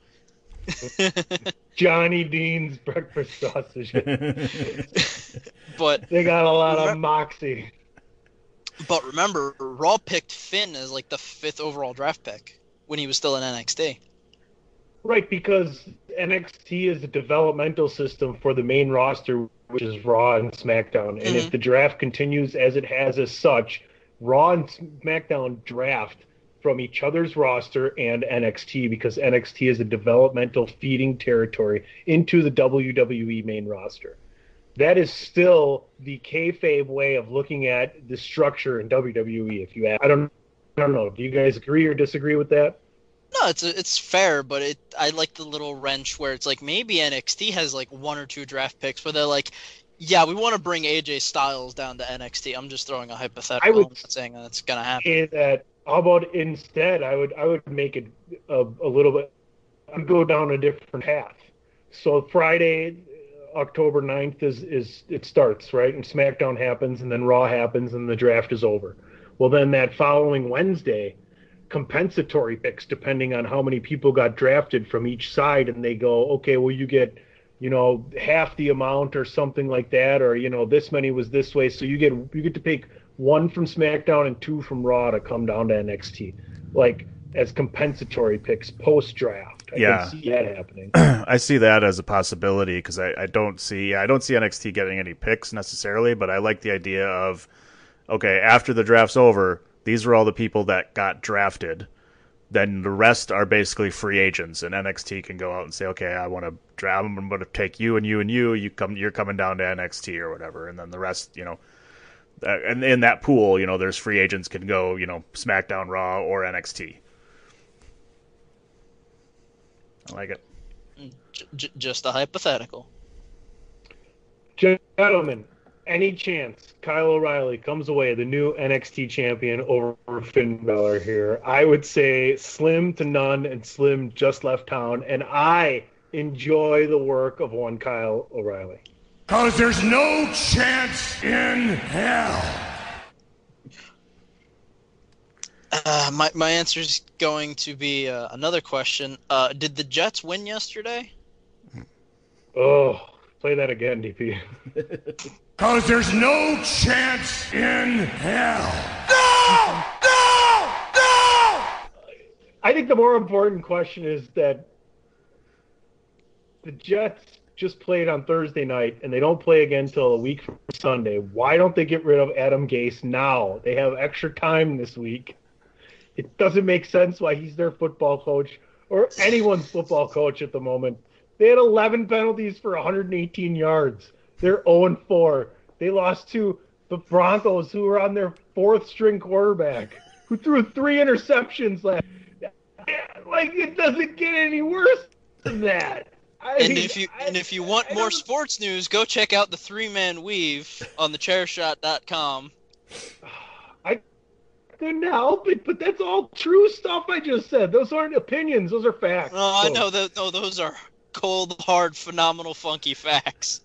Johnny Dean's breakfast sausage. But they got a lot of moxie. But remember, Raw picked Finn as like the 5th overall draft pick when he was still in NXT. Right, because NXT is a developmental system for the main roster, which is Raw and SmackDown. And if the draft continues as it has as such, Raw and SmackDown draft from each other's roster and NXT, because NXT is a developmental feeding territory into the WWE main roster. That is still the kayfabe way of looking at the structure in WWE. If you ask, I don't know. Do you guys agree or disagree with that? No, it's fair, but I like the little wrench where it's like maybe NXT has like one or two draft picks, where they're like, yeah, we want to bring AJ Styles down to NXT. I'm just throwing a hypothetical. I'm not saying that's going to happen. How about instead, I would make it a little bit, I'd go down a different path. So Friday, October 9th, is it starts, right? And SmackDown happens, and then Raw happens, and the draft is over. Well, then that following Wednesday, compensatory picks, depending on how many people got drafted from each side, and they go, okay, well, you get, you know, half the amount or something like that, or, you know, this many was this way, so you get to pick one from SmackDown and two from Raw to come down to NXT, like as compensatory picks post-draft. I can see that happening. I see that as a possibility, because I don't see NXT getting any picks necessarily, but I like the idea of, okay, after the draft's over, these are all the people that got drafted. Then the rest are basically free agents, and NXT can go out and say, okay, I want to draft them. I'm going to take you and you and you. You're coming down to NXT or whatever, and then the rest, you know. And in that pool, you know, there's free agents can go, you know, SmackDown, Raw, or NXT. I like it. Just a hypothetical. Gentlemen, any chance Kyle O'Reilly comes away the new NXT champion over Finn Balor here? I would say slim to none, and Slim just left town. And I enjoy the work of one Kyle O'Reilly. Because there's no chance in hell. My answer is going to be another question. Did the Jets win yesterday? Oh, play that again, DP. Because there's no chance in hell. No! No! No! I think the more important question is that the Jets just played on Thursday night, and they don't play again until a week from Sunday. Why don't they get rid of Adam Gase now? They have extra time this week. It doesn't make sense why he's their football coach or anyone's football coach at the moment. They had 11 penalties for 118 yards. They're 0-4. They lost to the Broncos, who were on their fourth-string quarterback, who threw 3 interceptions last year. Like, it doesn't get any worse than that. If you want more sports news, go check out the 3-man weave on thechairshot.com. Couldn't help it, but that's all true stuff I just said. Those aren't opinions; those are facts. Oh, I know that. No, those are cold, hard, phenomenal, funky facts.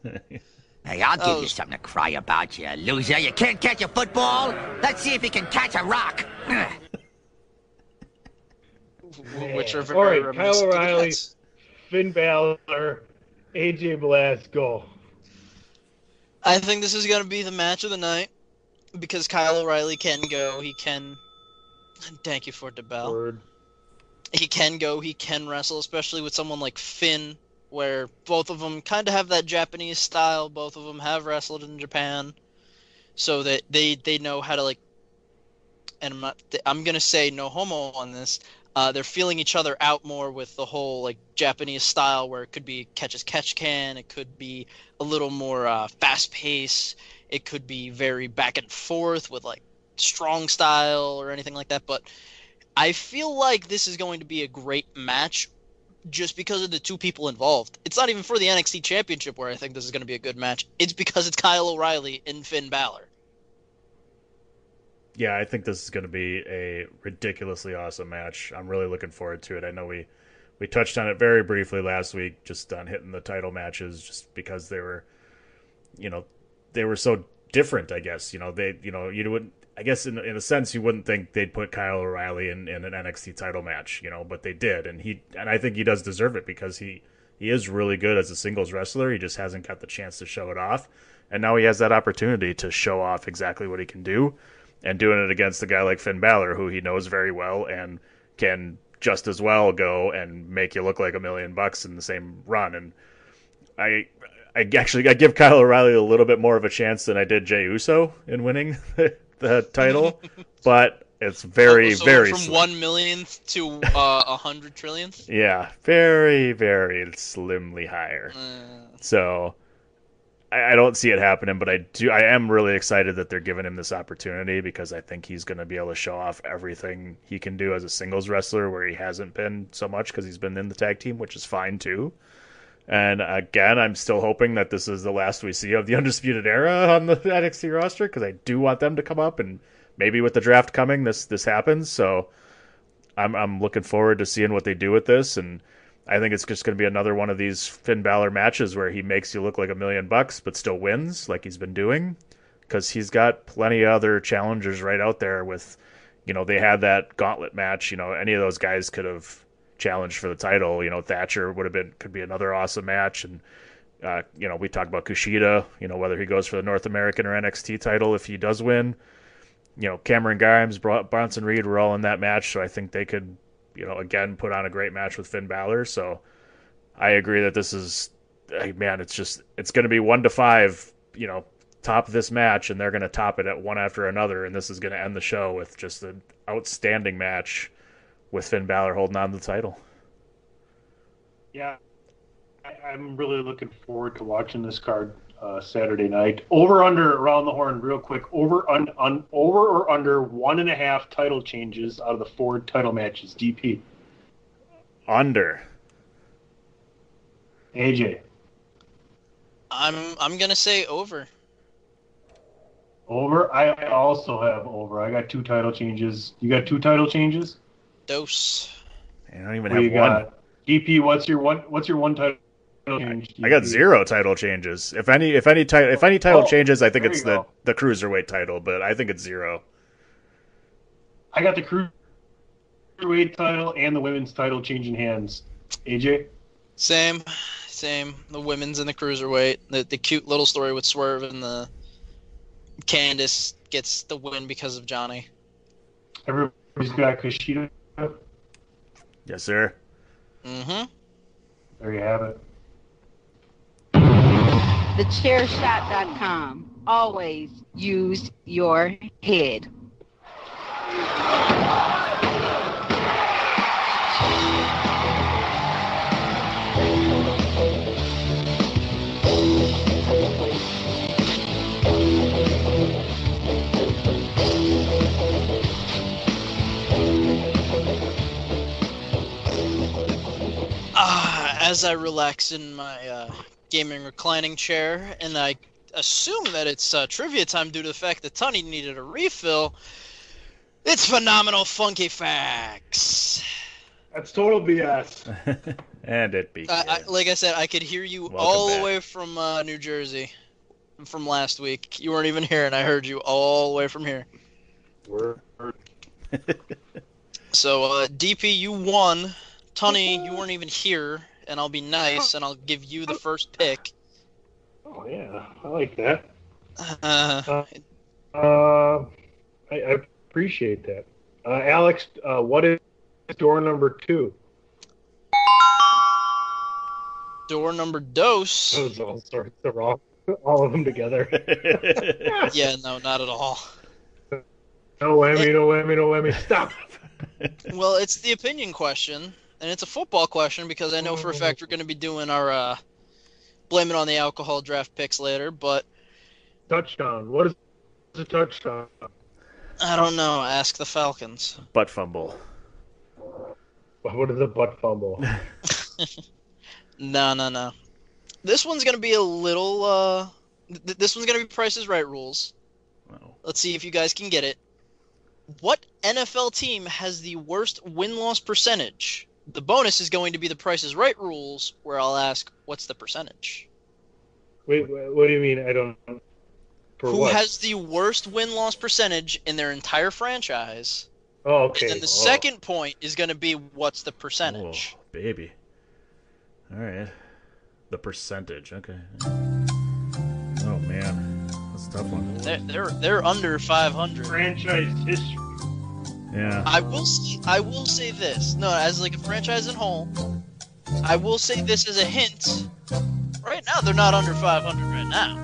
Hey, I'll give you something to cry about, you loser. You can't catch a football? Let's see if you can catch a rock. Which are very remiss. Kyle O'Reilly, Finn Balor, AJ Blast, go. I think this is going to be the match of the night. Because Kyle O'Reilly can go, he can... Thank you for the bell. Word. He can go, he can wrestle, especially with someone like Finn, where both of them kind of have that Japanese style, both of them have wrestled in Japan, so that they know how to, like... And I'm going to say no homo on this. They're feeling each other out more with the whole, like, Japanese style, where it could be catch-as-catch-can, it could be a little more fast-paced, it could be very back and forth with, like, strong style or anything like that. But I feel like this is going to be a great match just because of the two people involved. It's not even for the NXT Championship where I think this is going to be a good match. It's because it's Kyle O'Reilly and Finn Balor. Yeah, I think this is going to be a ridiculously awesome match. I'm really looking forward to it. I know we touched on it very briefly last week, just on hitting the title matches, just because they were, you know, they were so different, I guess. You know, you wouldn't, I guess in a sense, you wouldn't think they'd put Kyle O'Reilly in an NXT title match, you know, but they did. And I think he does deserve it because he is really good as a singles wrestler. He just hasn't got the chance to show it off. And now he has that opportunity to show off exactly what he can do, and doing it against a guy like Finn Balor, who he knows very well and can just as well go and make you look like $1 million in the same run. And I give Kyle O'Reilly a little bit more of a chance than I did Jey Uso in winning the title, but it's very, very from slim. 1 millionth to 100 trillionth. Yeah, very, very slimly higher. So I don't see it happening, but I am really excited that they're giving him this opportunity because I think he's going to be able to show off everything he can do as a singles wrestler, where he hasn't been so much because he's been in the tag team, which is fine too. And again, I'm still hoping that this is the last we see of the Undisputed Era on the NXT roster, because I do want them to come up, and maybe with the draft coming, this happens. So I'm looking forward to seeing what they do with this, and I think it's just going to be another one of these Finn Balor matches where he makes you look like $1 million, but still wins, like he's been doing, because he's got plenty of other challengers right out there with, you know, they had that gauntlet match. You know, any of those guys could have challenge for the title. You know, Thatcher could be another awesome match, and you know, we talked about Kushida, you know, whether he goes for the North American or NXT title if he does win. You know, Cameron Grimes, Bronson Reed were all in that match, so I think they could, you know, again put on a great match with Finn Balor. So I agree that this is, man, it's going to be 1 to 5. You know, top this match, and they're going to top it at one after another, and this is going to end the show with just an outstanding match with Finn Balor holding on to the title. Yeah, I'm really looking forward to watching this card Saturday night. Over, under, around the horn, real quick. Over or under 1.5 title changes out of the 4 title matches. DP. Under. AJ. I'm gonna say over. Over. I also have over. I got 2 title changes. You got 2 title changes? Dose. I don't even have one. DP, what's your one title change? I got 0 title changes. If any title changes, I think it's the cruiserweight title, but I think it's 0. I got the cruiserweight title and the women's title changing hands. AJ? Same. The women's and the cruiserweight. The cute little story with Swerve and the Candice gets the win because of Johnny. Everybody's got Kushida. Yes, sir. Mm-hmm. There you have it. TheChairShot.com. Always use your head. As I relax in my gaming reclining chair, and I assume that it's trivia time due to the fact that Tony needed a refill, it's Phenomenal Funky Facts. That's total BS. And it be like I said, I could hear you the way from New Jersey from last week. You weren't even here, and I heard you all the way from here. We're So, DP, you won. Tony, you weren't even here. And I'll be nice, and I'll give you the first pick. Oh, yeah. I like that. I appreciate that. Alex, what is door number 2? Door number dos. Those all sorts of wrong. All of them together. Yeah, no, not at all. No whammy. Stop. Well, it's the opinion question. And it's a football question because I know for a fact we're going to be doing our blame it on the alcohol draft picks later, but... Touchdown. What is a touchdown? I don't know. Ask the Falcons. Butt fumble. What is a butt fumble? No. This one's going to be a little... this one's going to be Price is Right rules. No. Let's see if you guys can get it. What NFL team has the worst win-loss percentage? The bonus is going to be the Price is Right rules, where I'll ask, what's the percentage? Wait, what do you mean? I don't know. Who has the worst win-loss percentage in their entire franchise? Oh, okay. And then the second point is going to be, what's the percentage? Whoa, baby. All right. The percentage, okay. Oh, man. That's a tough one. They're under 500. Franchise history. Yeah. I will say this. No, as like a franchise in whole, I will say this as a hint. Right now, they're not under 500 right now.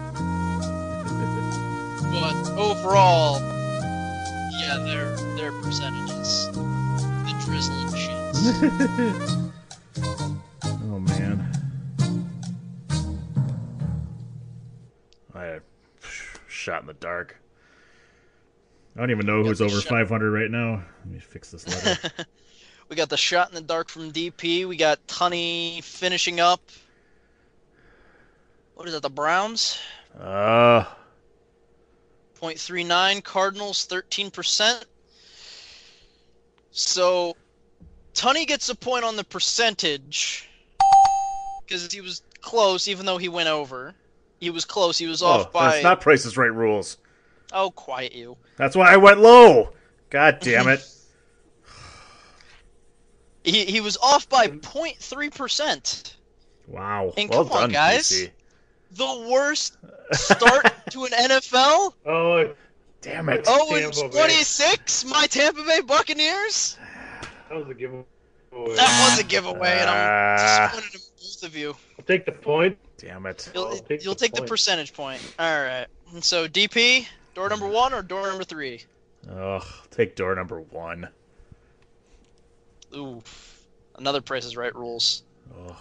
But overall, yeah, their percentages, the drizzling sheets. Oh man. I shot in the dark. I don't even know who's over 500 right now. Let me fix this letter. We got the shot in the dark from DP. We got Tunny finishing up. What is that, the Browns? 0.39, Cardinals, 13%. So, Tunny gets a point on the percentage because he was close, even though he went over. He was close. He was off by... That's not Price is Right rules. Oh, quiet you. That's why I went low. God damn it. he was off by 0.3%. Wow. And well done, guys. PC. The worst start to an NFL? Oh, damn it. 0-26, my Tampa Bay Buccaneers? That was a giveaway. And I'm disappointed in both of you. I'll take the point. Damn it. You'll take the percentage point. All right. And so, DP... Door number 1 or door number 3? Ugh, take door number 1. Ooh, another Price is Right rules. Ugh.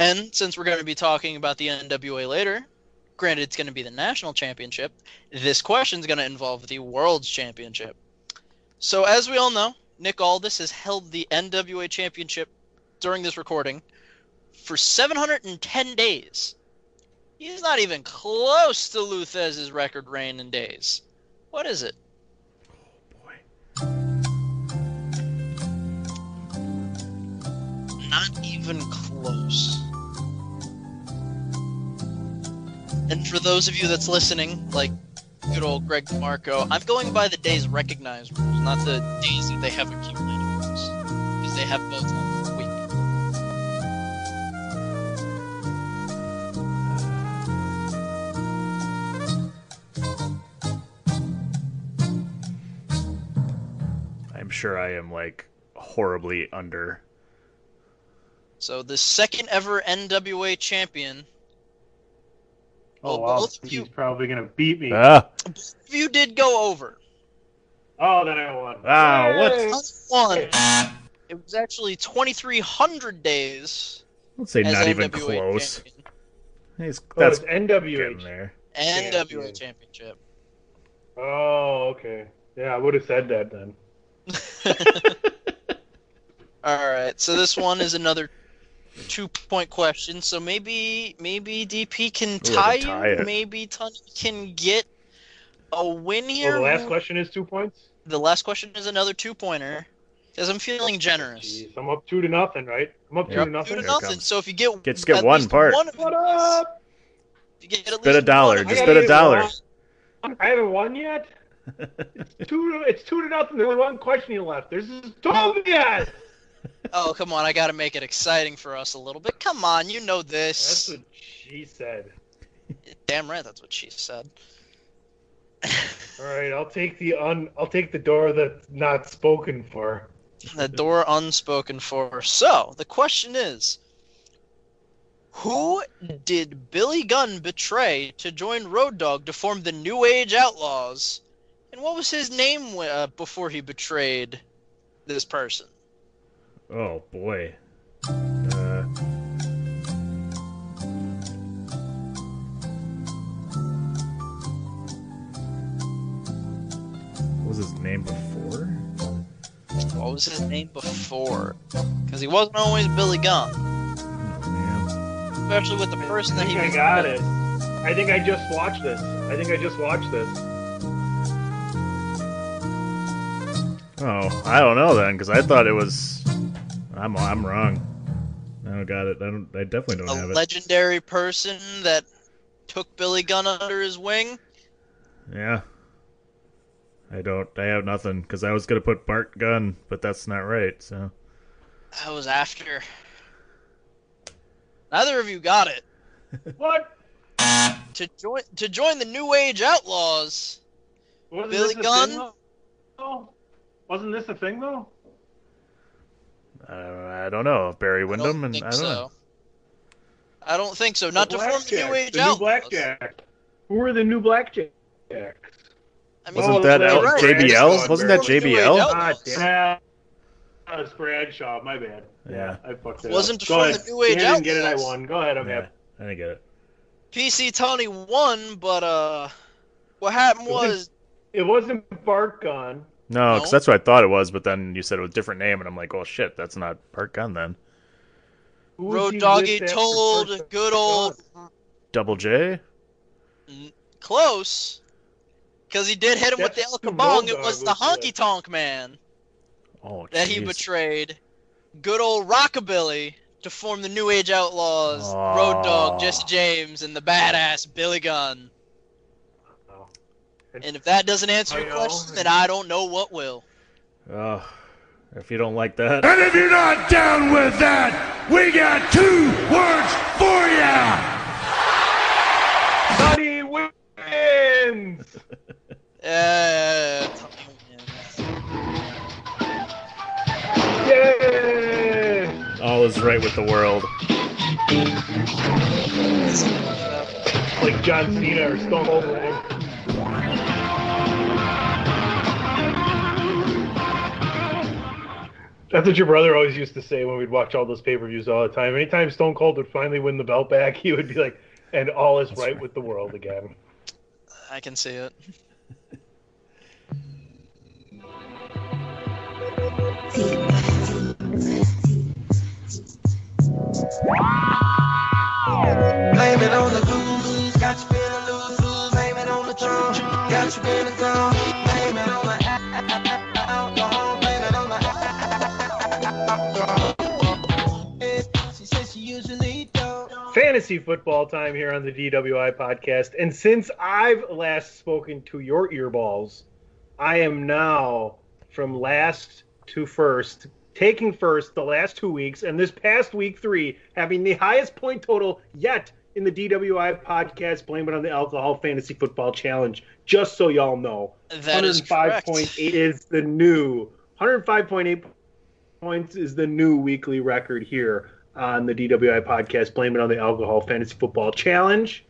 And since we're going to be talking about the NWA later, granted it's going to be the national championship, this question's going to involve the world's championship. So as we all know, Nick Aldis has held the NWA championship during this recording for 710 days. He's not even close to Luthez's record reign in days. What is it? Oh, boy. Not even close. And for those of you that's listening, like good old Greg DeMarco. I'm going by the days recognized rules, not the days that they have accumulated rules, because they have both on week. I'm sure I am, like, horribly under. So the second ever NWA champion. Oh, well, wow. He's probably going to beat me. Both of you did go over. Oh, then I won. Wow, what? It was actually 2,300 days. Let's say not even close. That's NWA there. NWA Championship. Oh, okay. Yeah, I would have said that then. All right, so this one is another two-point question. So maybe DP can tie you. Maybe Tony can get a win here. Well, the last question is 2 points? The last question is another two-pointer, because I'm feeling generous. Jeez, I'm up 2-0, right? I'm up 2-0. 2-0. So if you get one part. What up? You get at least bit a dollar. Just bit a dollar. I haven't won yet. It's 2-0. There's only one question you left. There's this dumb guy. Oh, come on. I got to make it exciting for us a little bit. Come on. You know this. That's what she said. Damn right. That's what she said. All right. I'll take the door that's not spoken for. The door unspoken for. So the question is, who did Billy Gunn betray to join Road Dogg to form the New Age Outlaws? And what was his name before he betrayed this person? Oh, boy. What was his name before? Because he wasn't always Billy Gunn. Oh, man. Especially with the person that he was. I got it. I think I just watched this. Oh, I don't know then, because I thought it was. I'm wrong. I don't got it. I definitely don't have it. A legendary person that took Billy Gunn under his wing. Yeah. I have nothing, because I was gonna put Bart Gunn, but that's not right. So. I was after. Neither of you got it. What? To join the New Age Outlaws. Wasn't Billy Gunn. Wasn't this a thing, though? I don't know. Barry Windham? I don't know. I don't think so. Not to form the New Age Outlaws. Blackjack. Who were the new Blackjacks? I mean, wasn't that JBL? Wasn't that JBL? That was Bradshaw. My bad. Yeah. I fucked it up. Wasn't to form the New Age Outlaws. I didn't get it. I won. Go ahead. I'm happy. I didn't get it. PC Tony won, but what happened was... It wasn't Bart Gunn. No, because that's what I thought it was, but then you said it was a different name, and I'm like, oh, shit, that's not Bart Gunn then. Road Doggy told good old... Double J? Close. Because he did hit him with the El Cabong. It was the Honky Tonk Man that he betrayed. Good old Rockabilly to form the New Age Outlaws, Road Dogg, Jesse James, and the badass Billy Gunn. And if that doesn't answer your question, then I don't know what will. If you don't like that. And if you're not down with that, we got 2 words for ya! Sonny wins! Yeah. All is right with the world. Like John Cena or Stone Cold Stunner. That's what your brother always used to say when we'd watch all those pay-per-views all the time. Anytime Stone Cold would finally win the belt back, he would be like, and all is right with the world again. I can see it. Blame it on the blues, got you feeling loose, blame it on the drums, got you feeling gone, blame it on the alcohol. She says she usually don't. Fantasy football time here on the DWI podcast. And since I've last spoken to your earballs, I am now from last to first, taking first the last 2 weeks, and this past week three, having the highest point total yet in the DWI podcast. Blame it on the alcohol fantasy football challenge. Just so y'all know, that is correct. 105.8 is the new 105.8 points is the new weekly record here on the DWI podcast. Blame it on the alcohol fantasy football challenge.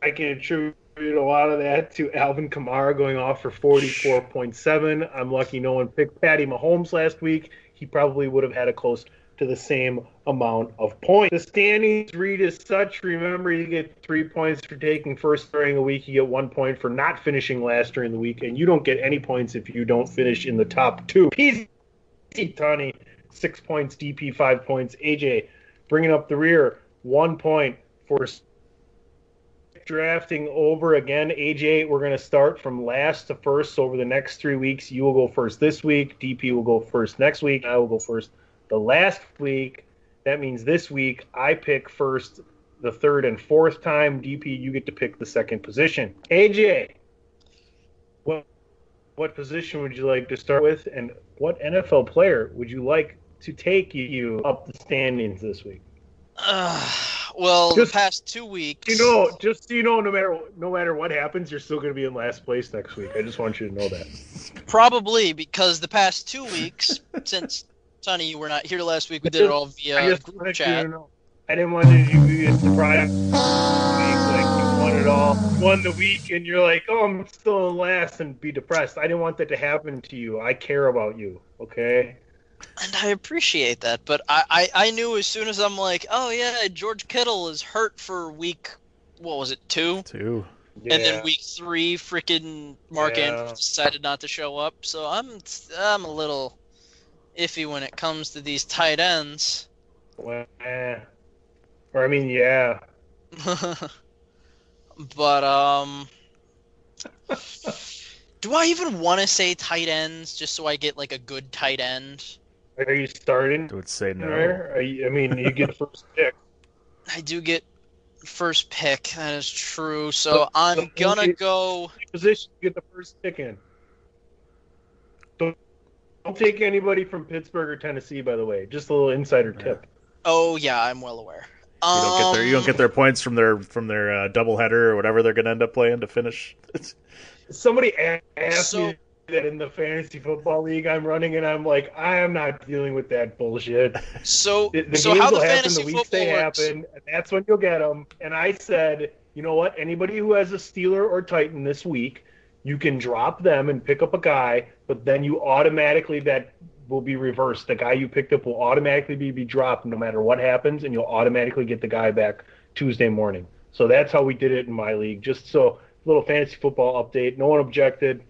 I can attribute a lot of that to Alvin Kamara going off for 44.7. I'm lucky no one picked Patty Mahomes last week. He probably would have had a close to the same amount of points. The standings read as such. Remember, you get 3 points for taking first during the week. You get 1 point for not finishing last during the week, and you don't get any points if you don't finish in the top two. PZ Tony, 6 points. DP, 5 points. AJ, bringing up the rear, 1 point for drafting over again. AJ, we're going to start from last to first. So over the next 3 weeks, you will go first this week. DP will go first next week. I will go first the last week. That means this week I pick first the third and fourth time. DP, you get to pick the second position. AJ, what position would you like to start with, and what NFL player would you like to take you up the standings this week? Well, just, the past 2 weeks, just so you know, no matter what happens, you're still going to be in last place next week. I just want you to know that. Probably, because the past 2 weeks, since Sonny, you were not here last week, we did it all via group chat. I didn't want you to be a surprise. Won the week and you're like, oh, I'm still in last, and be depressed. I didn't want that to happen to you. I care about you, okay? And I appreciate that, but I knew as soon as I'm like, oh yeah, George Kittle is hurt for week, what was it, two? Yeah. And then week three, freaking Mark Andrews decided not to show up, so I'm a little iffy when it comes to these tight ends. Well, or I mean, yeah. But, do I even want to say tight ends just so I get, like, a good tight end? Are you starting? I would say no. I mean, you get first pick. I do get first pick. That is true. So I'm going to go... Position, you get the first pick in. Don't take anybody from Pittsburgh or Tennessee, by the way. Just a little insider tip. Oh, yeah, I'm well aware. You don't get their points from their doubleheader or whatever they're going to end up playing to finish. Somebody asked me that in the fantasy football league I'm running, and I'm like, I am not dealing with that bullshit. So the games how will the fantasy happen, the weeks they works. Happen, and that's when you'll get them. And I said, you know what? Anybody who has a Steeler or Titan this week, you can drop them and pick up a guy, but then you automatically that will be reversed. The guy you picked up will automatically be dropped no matter what happens, and you'll automatically get the guy back Tuesday morning. So that's how we did it in my league. Just so, little fantasy football update. No one objected.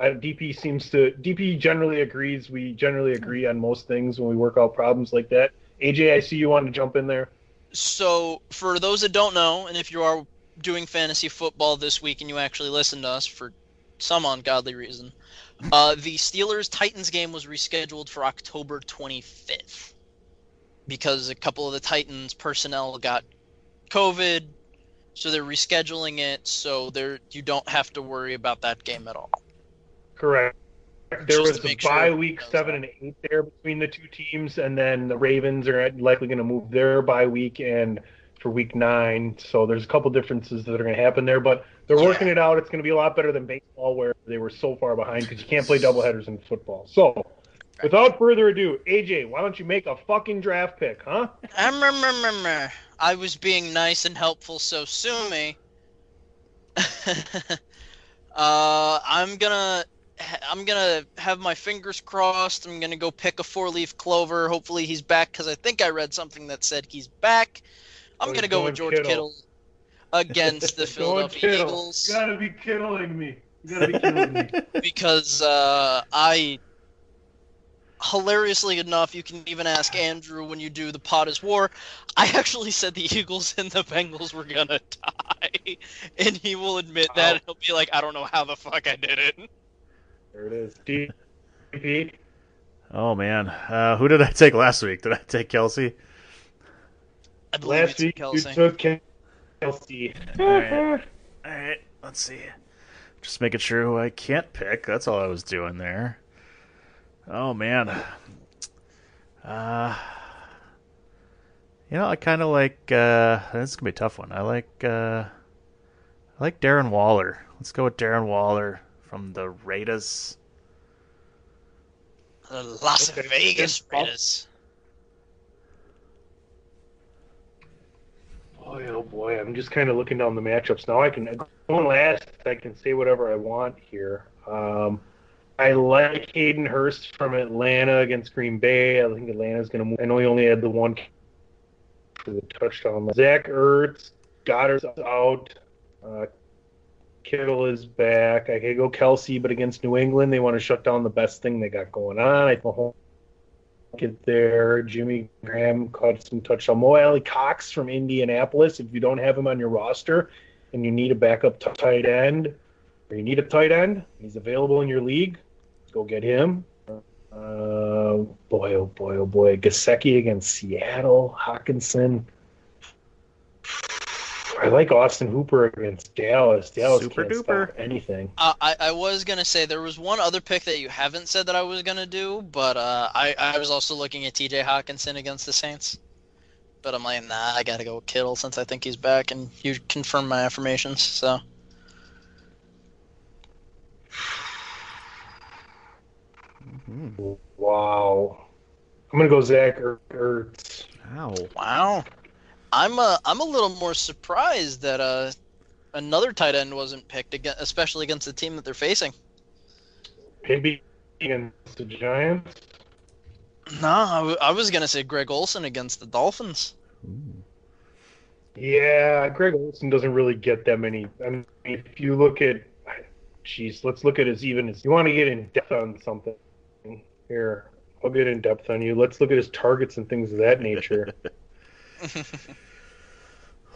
DP generally agrees. We generally agree on most things when we work out problems like that. AJ, I see you want to jump in there. So for those that don't know, and if you are doing fantasy football this week and you actually listen to us for some ungodly reason, the Steelers-Titans game was rescheduled for October 25th because a couple of the Titans personnel got COVID, so they're rescheduling it, so you don't have to worry about that game at all. Correct. There was a bye week 7 and 8 there between the two teams, and then the Ravens are likely going to move their bye week and for week 9, so there's a couple differences that are going to happen there, but they're working it out. It's going to be a lot better than baseball where they were so far behind because you can't play doubleheaders in football. So, without further ado, AJ, why don't you make a fucking draft pick, huh? I was being nice and helpful, so sue me. I'm gonna have my fingers crossed. I'm gonna go pick a four-leaf clover. Hopefully he's back because I think I read something that said he's back. I'm going to go with George Kittle against the Philadelphia Eagles. You got to be kidding me. Because hilariously enough, you can even ask Andrew when you do the Pot is War, I actually said the Eagles and the Bengals were going to tie. And he will admit that. And he'll be like, I don't know how the fuck I did it. There it is. DP. Oh, man. Who did I take last week? Did I take Kelsey? I believe last week Kelsey. You took Kelsey. All right. Let's see. Just making sure who I can't pick. That's all I was doing there. Oh, man. You know, I kind of like... this is going to be a tough one. I like Darren Waller. Let's go with Darren Waller from the Raiders. The Las Vegas Raiders. Boy, oh boy, I'm just kind of looking down the matchups now. I can say whatever I want here. I like Hayden Hurst from Atlanta against Green Bay. I think Atlanta's going to move. I know he only had the one for the touchdown. Zach Ertz, Goddard's out. Kittle is back. I could go Kelsey, but against New England, they want to shut down the best thing they got going on. I don't get there. Jimmy Graham caught some touchdown. Mo Alley Cox from Indianapolis. If you don't have him on your roster and you need a backup tight end, or you need a tight end, he's available in your league. Go get him. Boy, oh boy. Gesicki against Seattle. Hawkinson. I like Austin Hooper against Dallas. Dallas Super can't duper. Stop anything. I was going to say there was one other pick that you haven't said that I was going to do, but I was also looking at TJ Hawkinson against the Saints. But I'm like, nah, I got to go with Kittle since I think he's back, and you confirmed my affirmations. So, wow. I'm going to go Zach Ertz. Wow. I'm a little more surprised that another tight end wasn't picked, especially against the team that they're facing. Maybe against the Giants? No, I was going to say Greg Olsen against the Dolphins. Ooh. Yeah, Greg Olsen doesn't really get that many. I mean, if you look at – jeez, let's look at his even – you want to get in depth on something here. I'll get in depth on you. Let's look at his targets and things of that nature.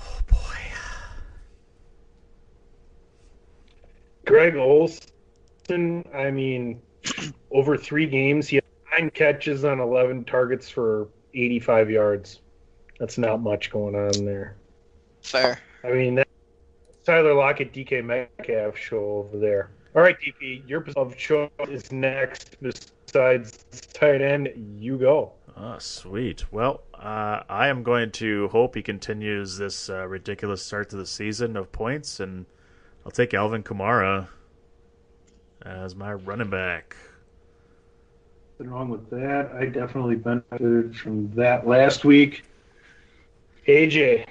Oh boy. Greg Olsen, I mean, over 3 games, he had 9 catches on 11 targets for 85 yards. That's not much going on there. Fair. I mean, that's Tyler Lockett, DK Metcalf show over there. All right, DP, your position of choice is next. Besides tight end, you go. Oh, sweet. Well, I am going to hope he continues this ridiculous start to the season of points, and I'll take Alvin Kamara as my running back. Nothing wrong with that. I definitely benefited from that last week. AJ,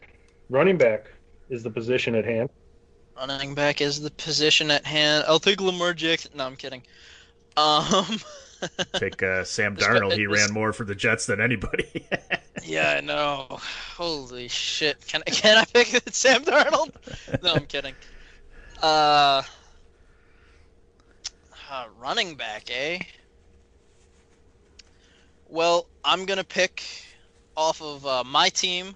running back is the position at hand. Running back is the position at hand. I'll take Lamar Jackson. No, I'm kidding. Take Sam Darnold. He ran more for the Jets than anybody. Yeah, I know. Holy shit! Can I pick it, Sam Darnold? No, I'm kidding. Running back, eh? Well, I'm gonna pick off of my team.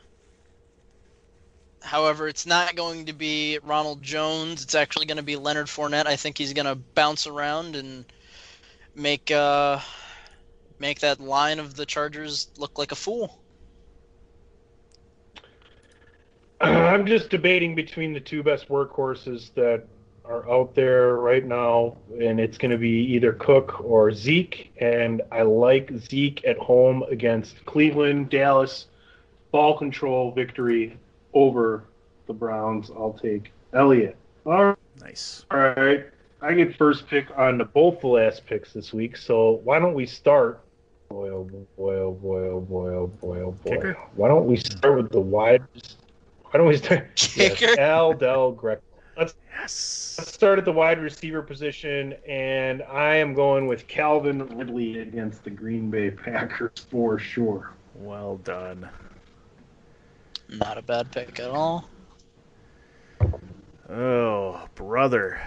However, it's not going to be Ronald Jones. It's actually going to be Leonard Fournette. I think he's gonna bounce around and make that line of the Chargers look like a fool. I'm just debating between the two best workhorses that are out there right now, and it's going to be either Cook or Zeke, and I like Zeke at home against Cleveland, Dallas, ball control victory over the Browns. I'll take Elliott. All right. Nice. All right. I get first pick on both the last picks this week, so why don't we start? Boy, oh boy, oh boy, oh boy, oh boy, oh boy. Kicker? Why don't we start with the wide? Why don't we start? Kicker? Yes, Al Del Greco. Let's start at the wide receiver position, and I am going with Calvin Ridley against the Green Bay Packers for sure. Well done. Not a bad pick at all. Oh, brother.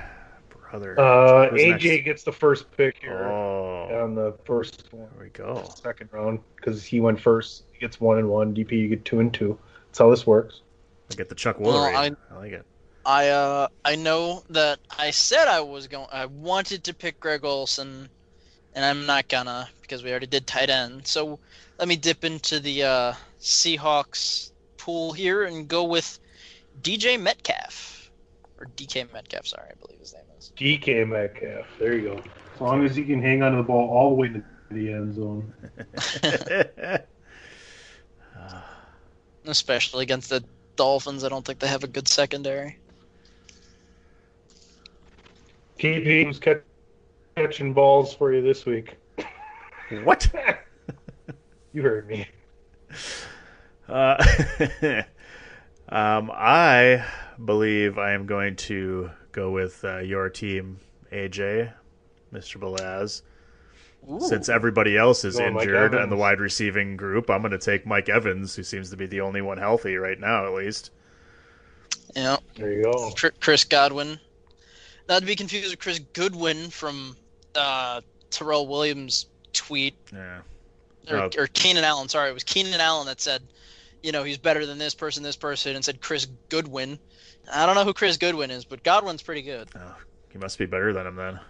AJ gets the first pick here on the first one. There we go. Second round, because he went first. He gets 1 and 1. DP, you get 2 and 2. That's how this works. I get the Chuck Woolery. I like it. I know that I said I wanted to pick Greg Olsen, and I'm not gonna because we already did tight end. So let me dip into the Seahawks pool here and go with DJ Metcalf. Or DK Metcalf, sorry, I believe his name is. DK Metcalf, there you go. As long as he can hang on to the ball all the way to the end zone. Especially against the Dolphins, I don't think they have a good secondary. TP, who's catching balls for you this week? What? You heard me. I believe I am going to go with your team, AJ, Mr. Belaz. Ooh. Since everybody else is injured in the wide receiving group, I'm going to take Mike Evans, who seems to be the only one healthy right now, at least. Yeah. There you go. Chris Godwin. Not to be confused with Chris Goodwin from Terrell Williams' tweet. Yeah. Or Keenan Allen. Sorry, it was Keenan Allen that said, you know, he's better than this person, and said Chris Goodwin. I don't know who Chris Goodwin is, but Godwin's pretty good. Oh, he must be better than him then.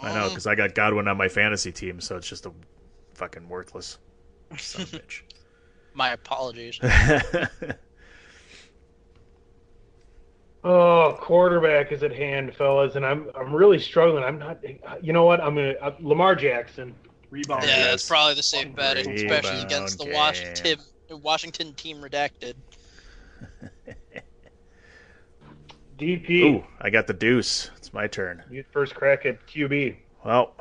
I know, because I got Godwin on my fantasy team, so it's just a fucking worthless son of a bitch. My apologies. Oh, quarterback is at hand, fellas, and I'm really struggling. I'm not. You know what? I'm gonna Lamar Jackson rebound. Yeah, that's probably the safe bet, especially against the Washington team redacted. DP. Ooh, I got the deuce. It's my turn. You first crack at QB. Well,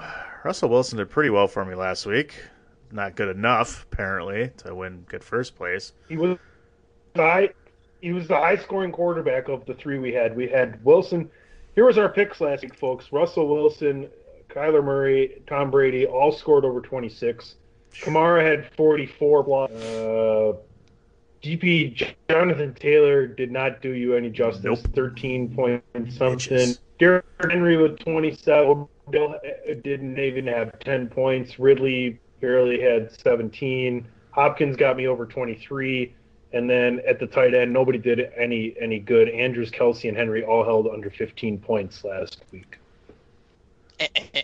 Russell Wilson did pretty well for me last week. Not good enough, apparently, to win good first place. He was the high-scoring quarterback of the three we had. We had Wilson. Here was our picks last week, folks. Russell Wilson, Kyler Murray, Tom Brady all scored over 26. Kamara had 44 blocks. DP, Jonathan Taylor did not do you any justice. Nope. 13 point something. Bitches. Derrick Henry with 27. Odell didn't even have 10 points. Ridley barely had 17. Hopkins got me over 23. And then at the tight end, nobody did any good. Andrews, Kelsey, and Henry all held under 15 points last week.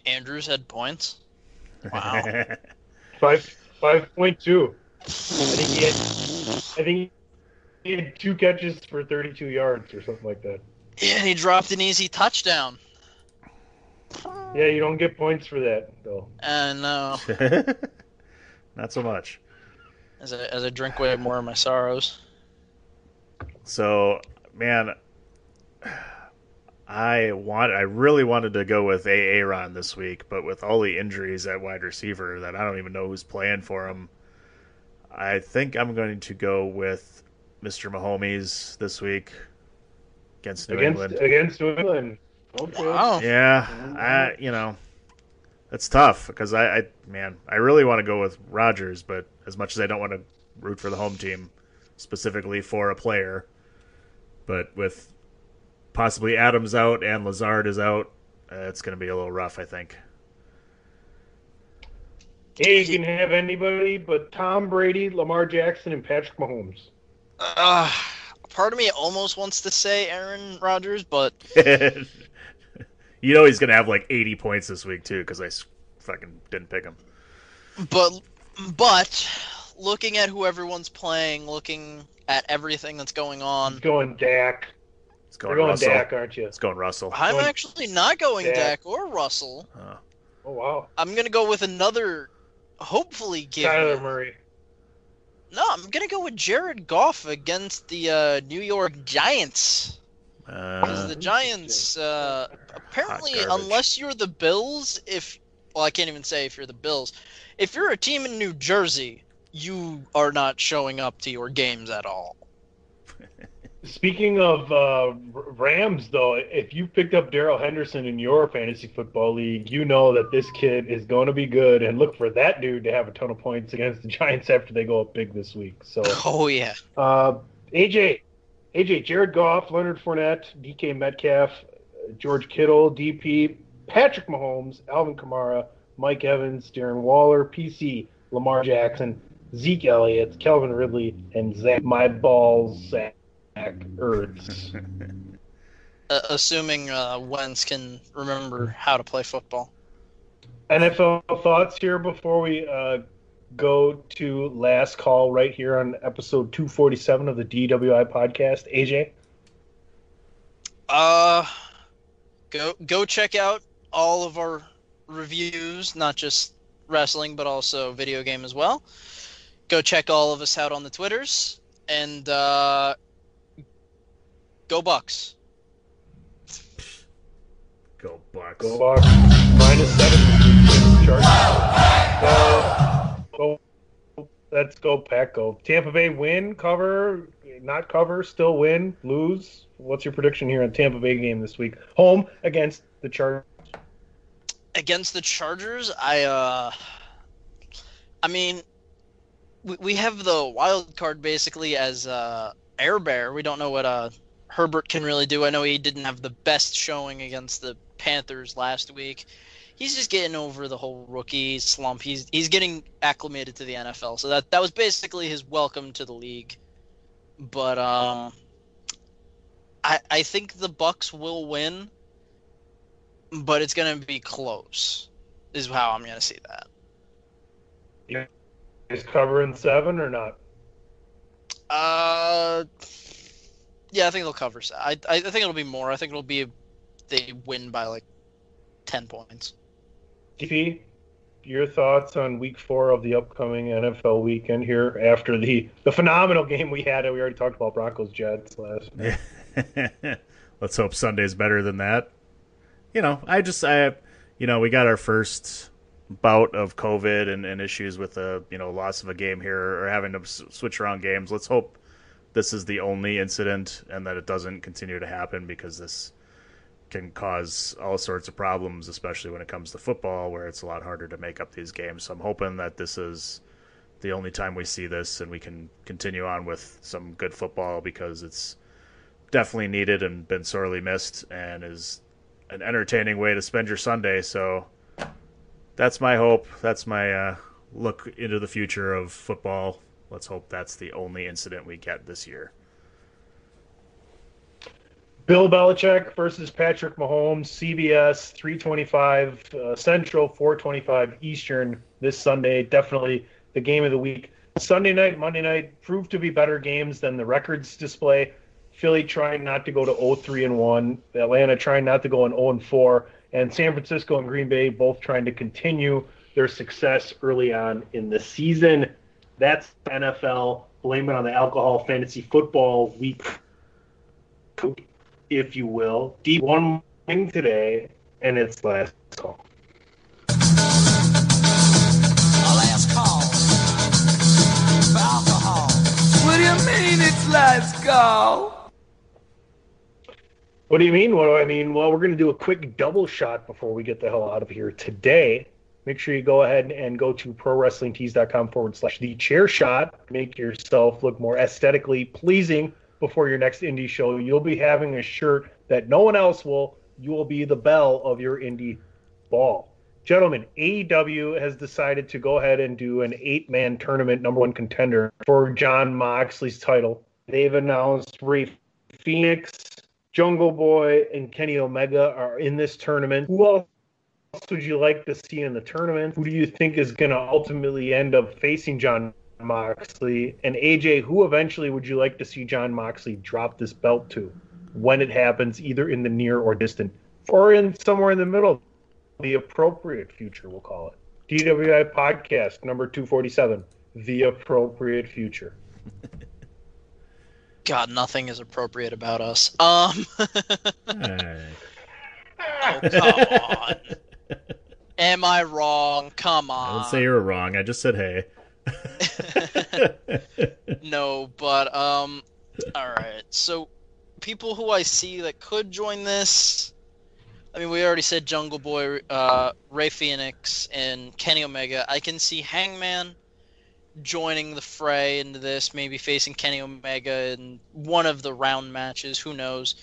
Andrews had points? Wow. 5.2. I think he had 2 catches for 32 yards or something like that. Yeah, and he dropped an easy touchdown. Yeah, you don't get points for that, though. No. Not so much. As I drink way more of my sorrows. So, man, I really wanted to go with Aaron this week, but with all the injuries at wide receiver that I don't even know who's playing for him, I think I'm going to go with Mr. Mahomes this week against New England. Against New England. Okay. Wow. Yeah, it's tough because I really want to go with Rodgers, but as much as I don't want to root for the home team specifically for a player, but with possibly Adams out and Lazard is out, it's going to be a little rough, I think. Yeah, you can have anybody but Tom Brady, Lamar Jackson, and Patrick Mahomes. Part of me almost wants to say Aaron Rodgers, but... You know he's going to have like 80 points this week, too, because I fucking didn't pick him. But looking at who everyone's playing, looking at everything that's going on... It's going Dak. It's going Russell. You're going Dak, aren't you? It's going Russell. I'm actually not going Dak or Russell. Oh, wow. I'm going to go with another, hopefully... Kyler Murray. No, I'm going to go with Jared Goff against the New York Giants. Because the Giants, apparently, unless you're the Bills, I can't even say if you're the Bills. If you're a team in New Jersey, you are not showing up to your games at all. Speaking of Rams, though, if you picked up Darrell Henderson in your fantasy football league, you know that this kid is going to be good, and look for that dude to have a ton of points against the Giants after they go up big this week. So, oh, yeah. AJ, Jared Goff, Leonard Fournette, DK Metcalf, George Kittle, DP, Patrick Mahomes, Alvin Kamara, Mike Evans, Darren Waller, PC, Lamar Jackson, Zeke Elliott, Calvin Ridley, and Zach My Balls, Zach Ertz. Assuming Wentz can remember how to play football. NFL thoughts here before we go to Last Call right here on episode 247 of the DWI podcast. AJ? Go check out all of our reviews, not just wrestling, but also video game as well. Go check all of us out on the Twitters, and go Bucks. Go Bucks. Go Bucks. -7. Chargers. Let's go Pack. Go. Tampa Bay win, cover, not cover, still win, lose. What's your prediction here on Tampa Bay game this week? Home against the Chargers. Against the Chargers, I mean, we have the wild card basically as Air Bear. We don't know what Herbert can really do. I know he didn't have the best showing against the Panthers last week. He's just getting over the whole rookie slump. He's getting acclimated to the NFL. So that was basically his welcome to the league. But I think the Bucks will win, but it's going to be close is how I'm going to see that. Yeah. Is covering 7 or not? Yeah, I think they'll cover 7. I think it'll be more. I think it'll be they win by like 10 points. DP, your thoughts on week 4 of the upcoming NFL weekend here after the phenomenal game we had, and we already talked about Broncos-Jets last night. Let's hope Sunday's better than that. You know, we got our first bout of COVID and issues with the loss of a game here or having to switch around games. Let's hope this is the only incident and that it doesn't continue to happen, because this can cause all sorts of problems, especially when it comes to football, where it's a lot harder to make up these games. So I'm hoping that this is the only time we see this and we can continue on with some good football, because it's definitely needed and been sorely missed and is an entertaining way to spend your Sunday. So that's my hope. That's my look into the future of football. Let's hope that's the only incident we get this year. Bill Belichick versus Patrick Mahomes, CBS, 3:25 Central, 4:25 Eastern this Sunday. Definitely the game of the week. Sunday night, Monday night proved to be better games than the records display. Philly trying not to go to 0-3-1. Atlanta trying not to go on 0-4. And San Francisco and Green Bay both trying to continue their success early on in the season. That's NFL. Blame it on the alcohol fantasy football week, if you will. D1 thing today, and it's Last Call. Last Call for alcohol. What do you mean it's Last Call? What do you mean? What do I mean? Well, we're going to do a quick double shot before we get the hell out of here today. Make sure you go ahead and go to prowrestlingtees.com / the chair shot. Make yourself look more aesthetically pleasing before your next indie show. You'll be having a shirt that no one else will. You will be the belle of your indie ball. Gentlemen, AEW has decided to go ahead and do an 8-man tournament #1 contender for John Moxley's title. They've announced Ray Phoenix, Jungle Boy, and Kenny Omega are in this tournament. Who else would you like to see in the tournament? Who do you think is going to ultimately end up facing John Moxley? And AJ, who eventually would you like to see John Moxley drop this belt to when it happens, either in the near or distant, or in somewhere in the middle, the appropriate future, we'll call it. DWI podcast number 247, the appropriate future. God, nothing is appropriate about us. Hey. Oh, come on. Am I wrong? Come on. I didn't say you were wrong. I just said hey. No, but, all right. So, people who I see that could join this, I mean, we already said Jungle Boy, Ray Phoenix, and Kenny Omega. I can see Hangman joining the fray into this, maybe facing Kenny Omega in one of the round matches. Who knows?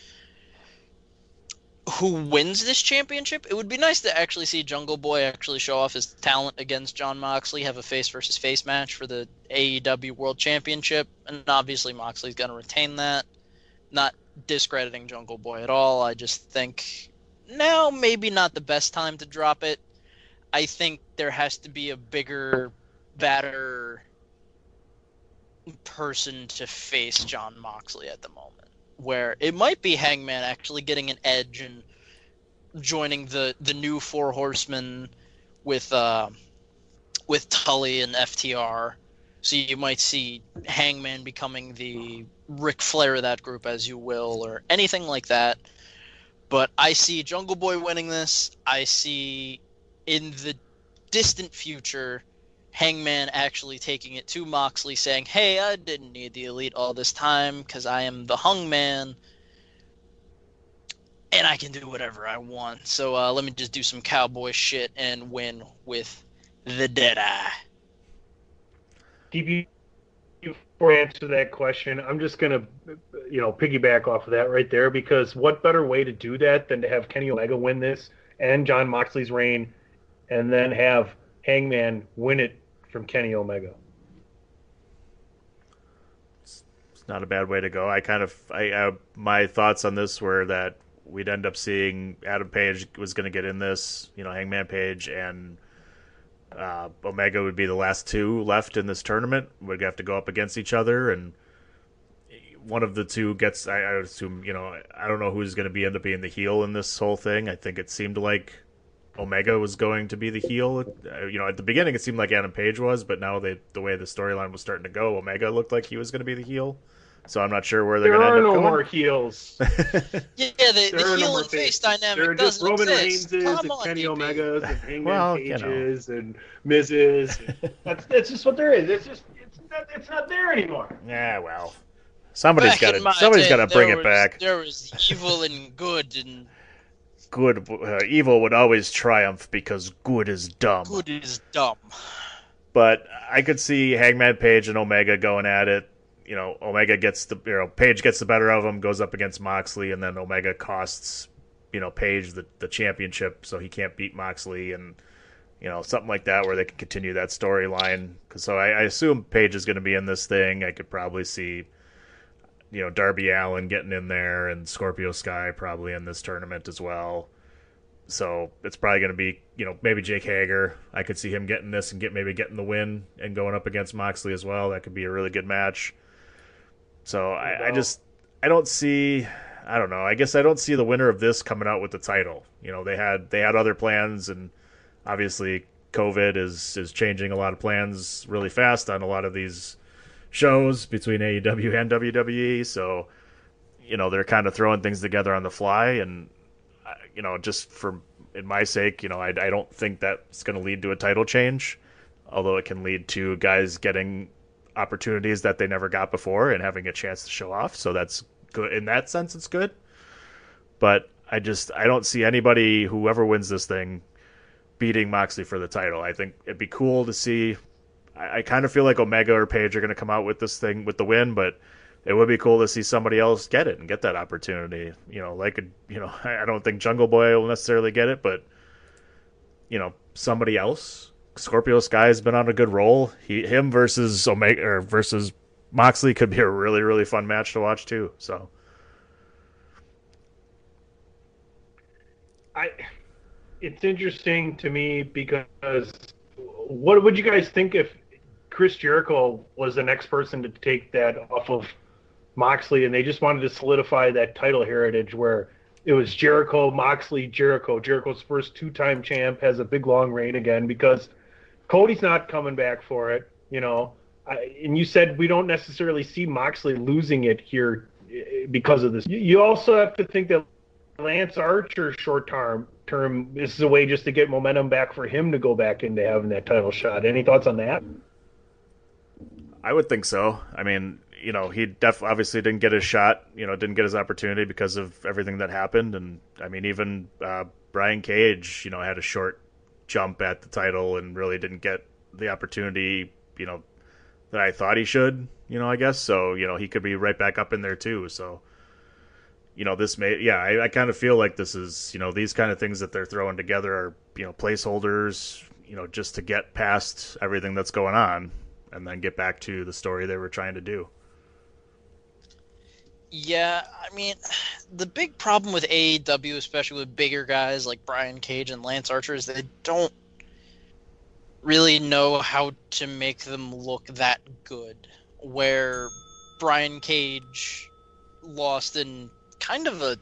Who wins this championship? It would be nice to actually see Jungle Boy actually show off his talent against John Moxley, have a face versus face match for the AEW World Championship, and obviously Moxley's going to retain that. Not discrediting Jungle Boy at all. I just think now maybe not the best time to drop it. I think there has to be a bigger better person to face John Moxley at the moment, where it might be Hangman actually getting an edge and joining the new Four Horsemen with Tully and FTR. So you might see Hangman becoming the Ric Flair of that group, as you will, or anything like that. But I see Jungle Boy winning this. I see in the distant future Hangman actually taking it to Moxley, saying, hey, I didn't need the Elite all this time because I am the Hangman, and I can do whatever I want. So let me just do some cowboy shit and win with the Deadeye. DB, before I answer that question, I'm just going to, piggyback off of that right there, because what better way to do that than to have Kenny Omega win this and John Moxley's reign, and then have Hangman win it from Kenny Omega. It's not a bad way to go. My thoughts on this were that we'd end up seeing Adam Page was going to get in this, Hangman Page, and Omega would be the last two left in this tournament. We'd have to go up against each other, and one of the two gets, I would assume, I don't know who's going to end up being the heel in this whole thing. I think it seemed like Omega was going to be the heel. At the beginning it seemed like Adam Page was, but now the way the storyline was starting to go, Omega looked like he was going to be the heel. So I'm not sure where they're going to end up going. There are no more heels. The heel and face dynamic doesn't Roman exist. Roman Reigns and Kenny Omegas and Hangman Pages and Miz's. That's just what there is. It's not there anymore. Yeah, well, somebody's got to bring it back. There was evil and good and. Evil would always triumph because good is dumb. But I could see Hangman Page and Omega going at it. Omega gets Page gets the better of him, goes up against Moxley, and then Omega costs, Page the championship, so he can't beat Moxley, and something like that, where they can continue that storyline. So I assume Page is going to be in this thing. I could probably see. Darby Allin getting in there, and Scorpio Sky probably in this tournament as well. So it's probably going to be, maybe Jake Hager. I could see him getting this and getting the win and going up against Moxley as well. That could be a really good match. So I guess I don't see the winner of this coming out with the title. They had other plans, and obviously COVID is changing a lot of plans really fast on a lot of these shows between AEW and WWE, so they're kind of throwing things together on the fly, and just for in my sake, I don't think that's going to lead to a title change, although it can lead to guys getting opportunities that they never got before and having a chance to show off. So that's good in that sense, it's good. But I don't see anybody, whoever wins this thing, beating Moxley for the title. I think it'd be cool to see. I kind of feel like Omega or Page are going to come out with this thing with the win, but it would be cool to see somebody else get it and get that opportunity. I don't think Jungle Boy will necessarily get it, but somebody else. Scorpio Sky has been on a good roll. Him versus Omega or versus Moxley could be a really, really fun match to watch too. So, it's interesting to me because what would you guys think if Chris Jericho was the next person to take that off of Moxley, and they just wanted to solidify that title heritage where it was Jericho, Moxley, Jericho. Jericho's first two-time champ, has a big, long reign again because Cody's not coming back for it, And you said we don't necessarily see Moxley losing it here because of this. You also have to think that Lance Archer's short-term, this is a way just to get momentum back for him to go back into having that title shot. Any thoughts on that? I would think so. I mean, he obviously didn't get his shot, didn't get his opportunity because of everything that happened. And, I mean, even Brian Cage, had a short jump at the title and really didn't get the opportunity, that I thought he should, I guess. So, he could be right back up in there too, so... this may, I kind of feel like this is, these kind of things that they're throwing together are, placeholders, just to get past everything that's going on and then get back to the story they were trying to do. Yeah, I mean, the big problem with AEW, especially with bigger guys like Brian Cage and Lance Archer, is they don't really know how to make them look that good. Where Brian Cage lost in kind of a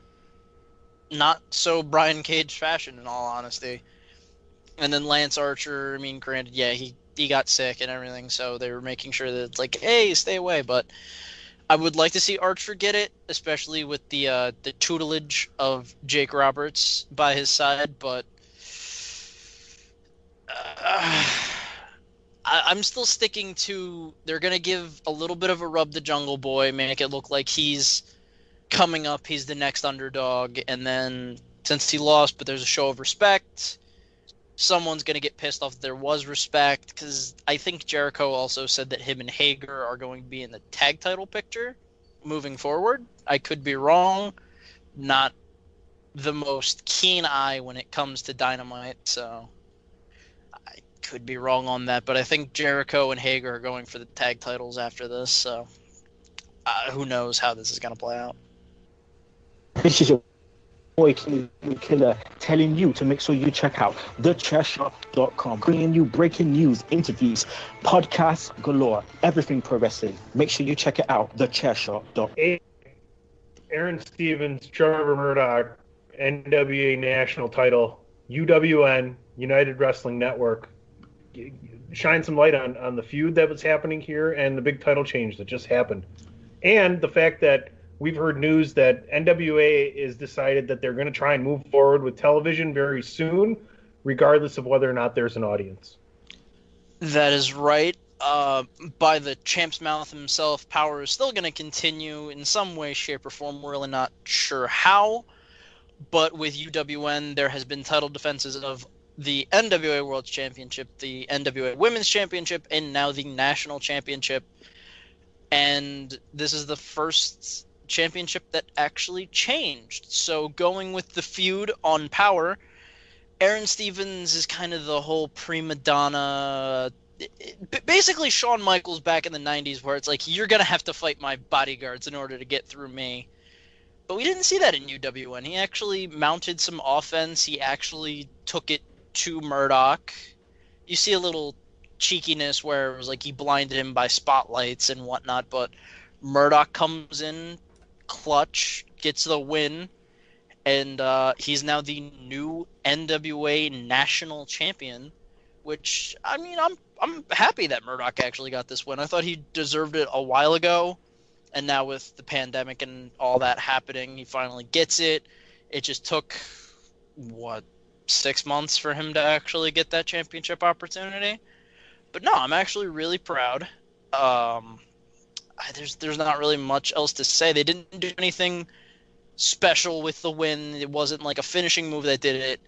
not so Brian Cage fashion, in all honesty. And then Lance Archer, I mean, granted, yeah, he got sick and everything, so they were making sure that it's like, hey, stay away. But I would like to see Archer get it, especially with the tutelage of Jake Roberts by his side. But I'm still sticking to they're going to give a little bit of a rub to Jungle Boy, make it look like he's coming up, he's the next underdog. And then since he lost, but there's a show of respect, someone's going to get pissed off that there was respect, because I think Jericho also said that him and Hager are going to be in the tag title picture moving forward. I could be wrong. Not the most keen eye when it comes to Dynamite, so I could be wrong on that. But I think Jericho and Hager are going for the tag titles after this, so who knows how this is going to play out. This is Boy Killer telling you to make sure you check out thechairshot.com, bringing you breaking news, interviews, podcasts galore, everything pro wrestling. Make sure you check it out, thechairshot.com. Aaron Stevens, Trevor Murdoch, NWA national title, UWN, United Wrestling Network. Shine some light on the feud that was happening here and the big title change that just happened. And the fact that we've heard news that NWA has decided that they're going to try and move forward with television very soon, regardless of whether or not there's an audience. That is right. By the champ's mouth himself, power is still going to continue in some way, shape, or form. We're really not sure how. But with UWN, there has been title defenses of the NWA World Championship, the NWA Women's Championship, and now the National Championship. And this is the first championship that actually changed. So going with the feud on power, Aaron Stevens is kind of the whole prima donna, basically Shawn Michaels back in the 90s, where it's like, you're going to have to fight my bodyguards in order to get through me. But we didn't see that in UWN. He actually mounted some offense. He actually took it to Murdoch. You see a little cheekiness where it was like he blinded him by spotlights and whatnot, but Murdoch comes in clutch, gets the win, and he's now the new NWA national champion, which, I mean, I'm happy that Murdoch actually got this win. I thought he deserved it a while ago, and now with the pandemic and all that happening, he finally gets it. It just took, 6 months for him to actually get that championship opportunity? But no, I'm actually really proud. There's not really much else to say. They didn't do anything special with the win. It wasn't like a finishing move that did it.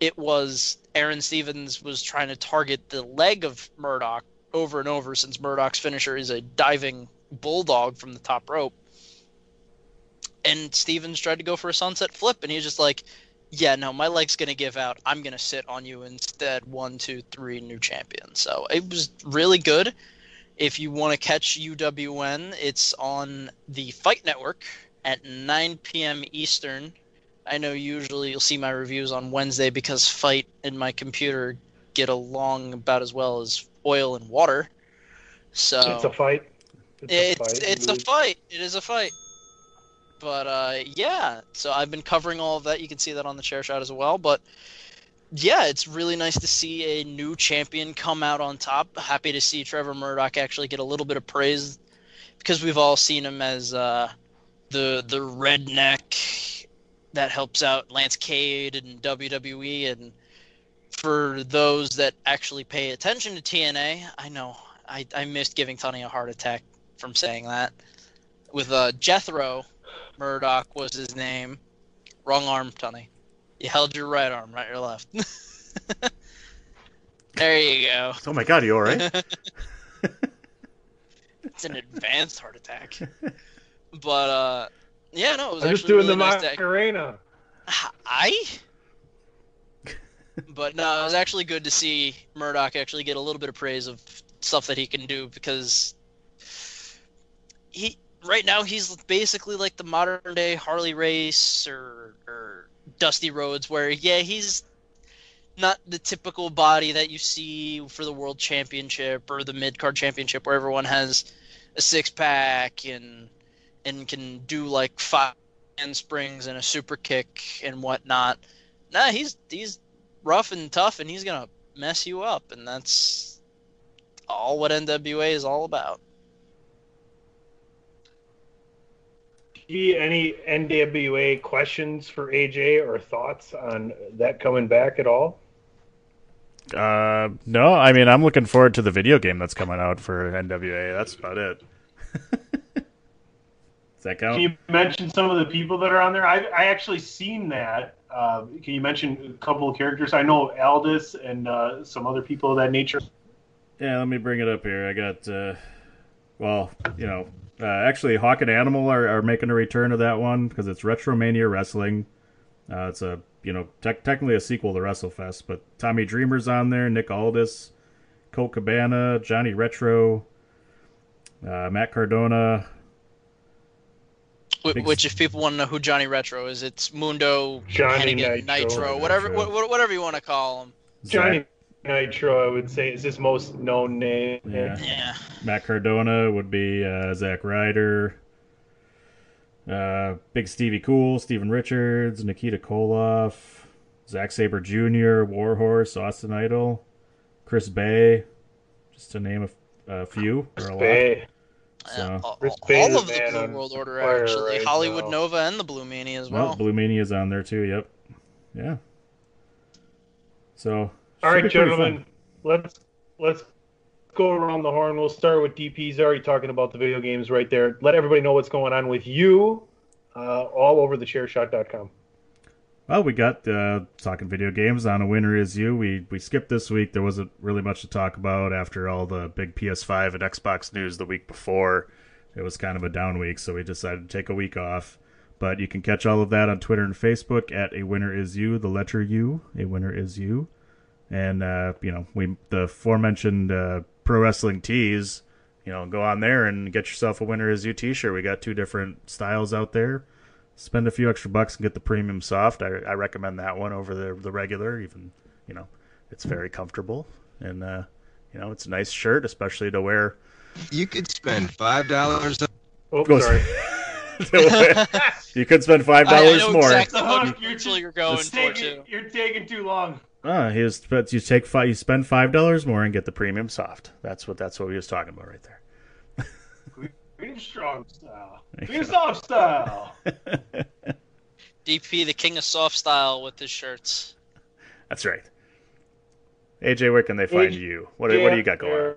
It was Aaron Stevens was trying to target the leg of Murdoch over and over, since Murdoch's finisher is a diving bulldog from the top rope. And Stevens tried to go for a sunset flip, and he was just like, yeah, no, my leg's going to give out. I'm going to sit on you instead. 1, 2, 3, new champion. So it was really good. If you want to catch UWN, it's on the Fight Network at 9 p.m. Eastern. I know usually you'll see my reviews on Wednesday because Fight and my computer get along about as well as oil and water. So it's a fight. It is a fight. But, yeah, so I've been covering all of that. You can see that on the Chair Shot as well. But, yeah, it's really nice to see a new champion come out on top. Happy to see Trevor Murdoch actually get a little bit of praise, because we've all seen him as the redneck that helps out Lance Cade and WWE. And for those that actually pay attention to TNA, I know I missed giving Tony a heart attack from saying that. With Jethro Murdoch was his name. Wrong arm, Tony. You held your right arm, not your left. There you go. Oh my God, are you all right? It's an advanced heart attack. But, yeah, no, it was actually really nice. I'm just doing the Macarena. But, no, it was actually good to see Murdoch actually get a little bit of praise of stuff that he can do, because right now he's basically like the modern-day Harley Race or Dusty Rhodes, where, yeah, he's not the typical body that you see for the World Championship or the Mid-Card Championship, where everyone has a six-pack and can do like 5 handsprings and a super kick and whatnot. Nah, he's rough and tough, and he's gonna mess you up, and that's all what NWA is all about. Do you have any NWA questions for AJ or thoughts on that coming back at all? No, I mean, I'm looking forward to the video game that's coming out for NWA. That's about it. Does that count? Can you mention some of the people that are on there? I actually seen that. Can you mention a couple of characters? I know Aldis and some other people of that nature. Yeah, let me bring it up here. I got, actually, Hawk and Animal are making a return to that one because it's Retromania Wrestling. It's a technically a sequel to WrestleFest, but Tommy Dreamer's on there, Nick Aldis, Colt Cabana, Johnny Retro, Matt Cardona. Which, if people want to know who Johnny Retro is, it's Mundo, Johnny Hennigan, Nitro, whatever you want to call him. Johnny Nitro, I would say, is his most known name. Yeah. Matt Cardona would be Zack Ryder, Big Stevie Cool, Steven Richards, Nikita Koloff, Zack Sabre Jr., Warhorse, Austin Idol, Chris Bay, just to name a few. Chris Bay. So. All of the Blue World Order, actually. Right, Hollywood Nova and the Blue Mania as well. Blue Mania's on there, too, yep. Yeah. So... All right, gentlemen, let's go around the horn. We'll start with DP. He's already talking about the video games right there. Let everybody know what's going on with you all over thechairshot.com. Well, we got talking video games on A Winner Is You. We skipped this week. There wasn't really much to talk about after all the big PS5 and Xbox news the week before. It was kind of a down week, so we decided to take a week off. But you can catch all of that on Twitter and Facebook at A Winner Is You, the letter U, A Winner Is You. And, the aforementioned Pro Wrestling Tees, go on there and get yourself a Winner Is You t-shirt. We got 2 different styles out there. Spend a few extra bucks and get the premium soft. I recommend that one over the regular, even, it's very comfortable. And, it's a nice shirt, especially to wear. You could spend $5. Sorry. You could spend $5 more. Exactly what you're going for, too. You're taking too long. You spend $5 more and get the premium soft. That's what we was talking about right there. Green strong style. Green soft style. DP, the king of soft style with his shirts. That's right. AJ, where can they find you? What do you got going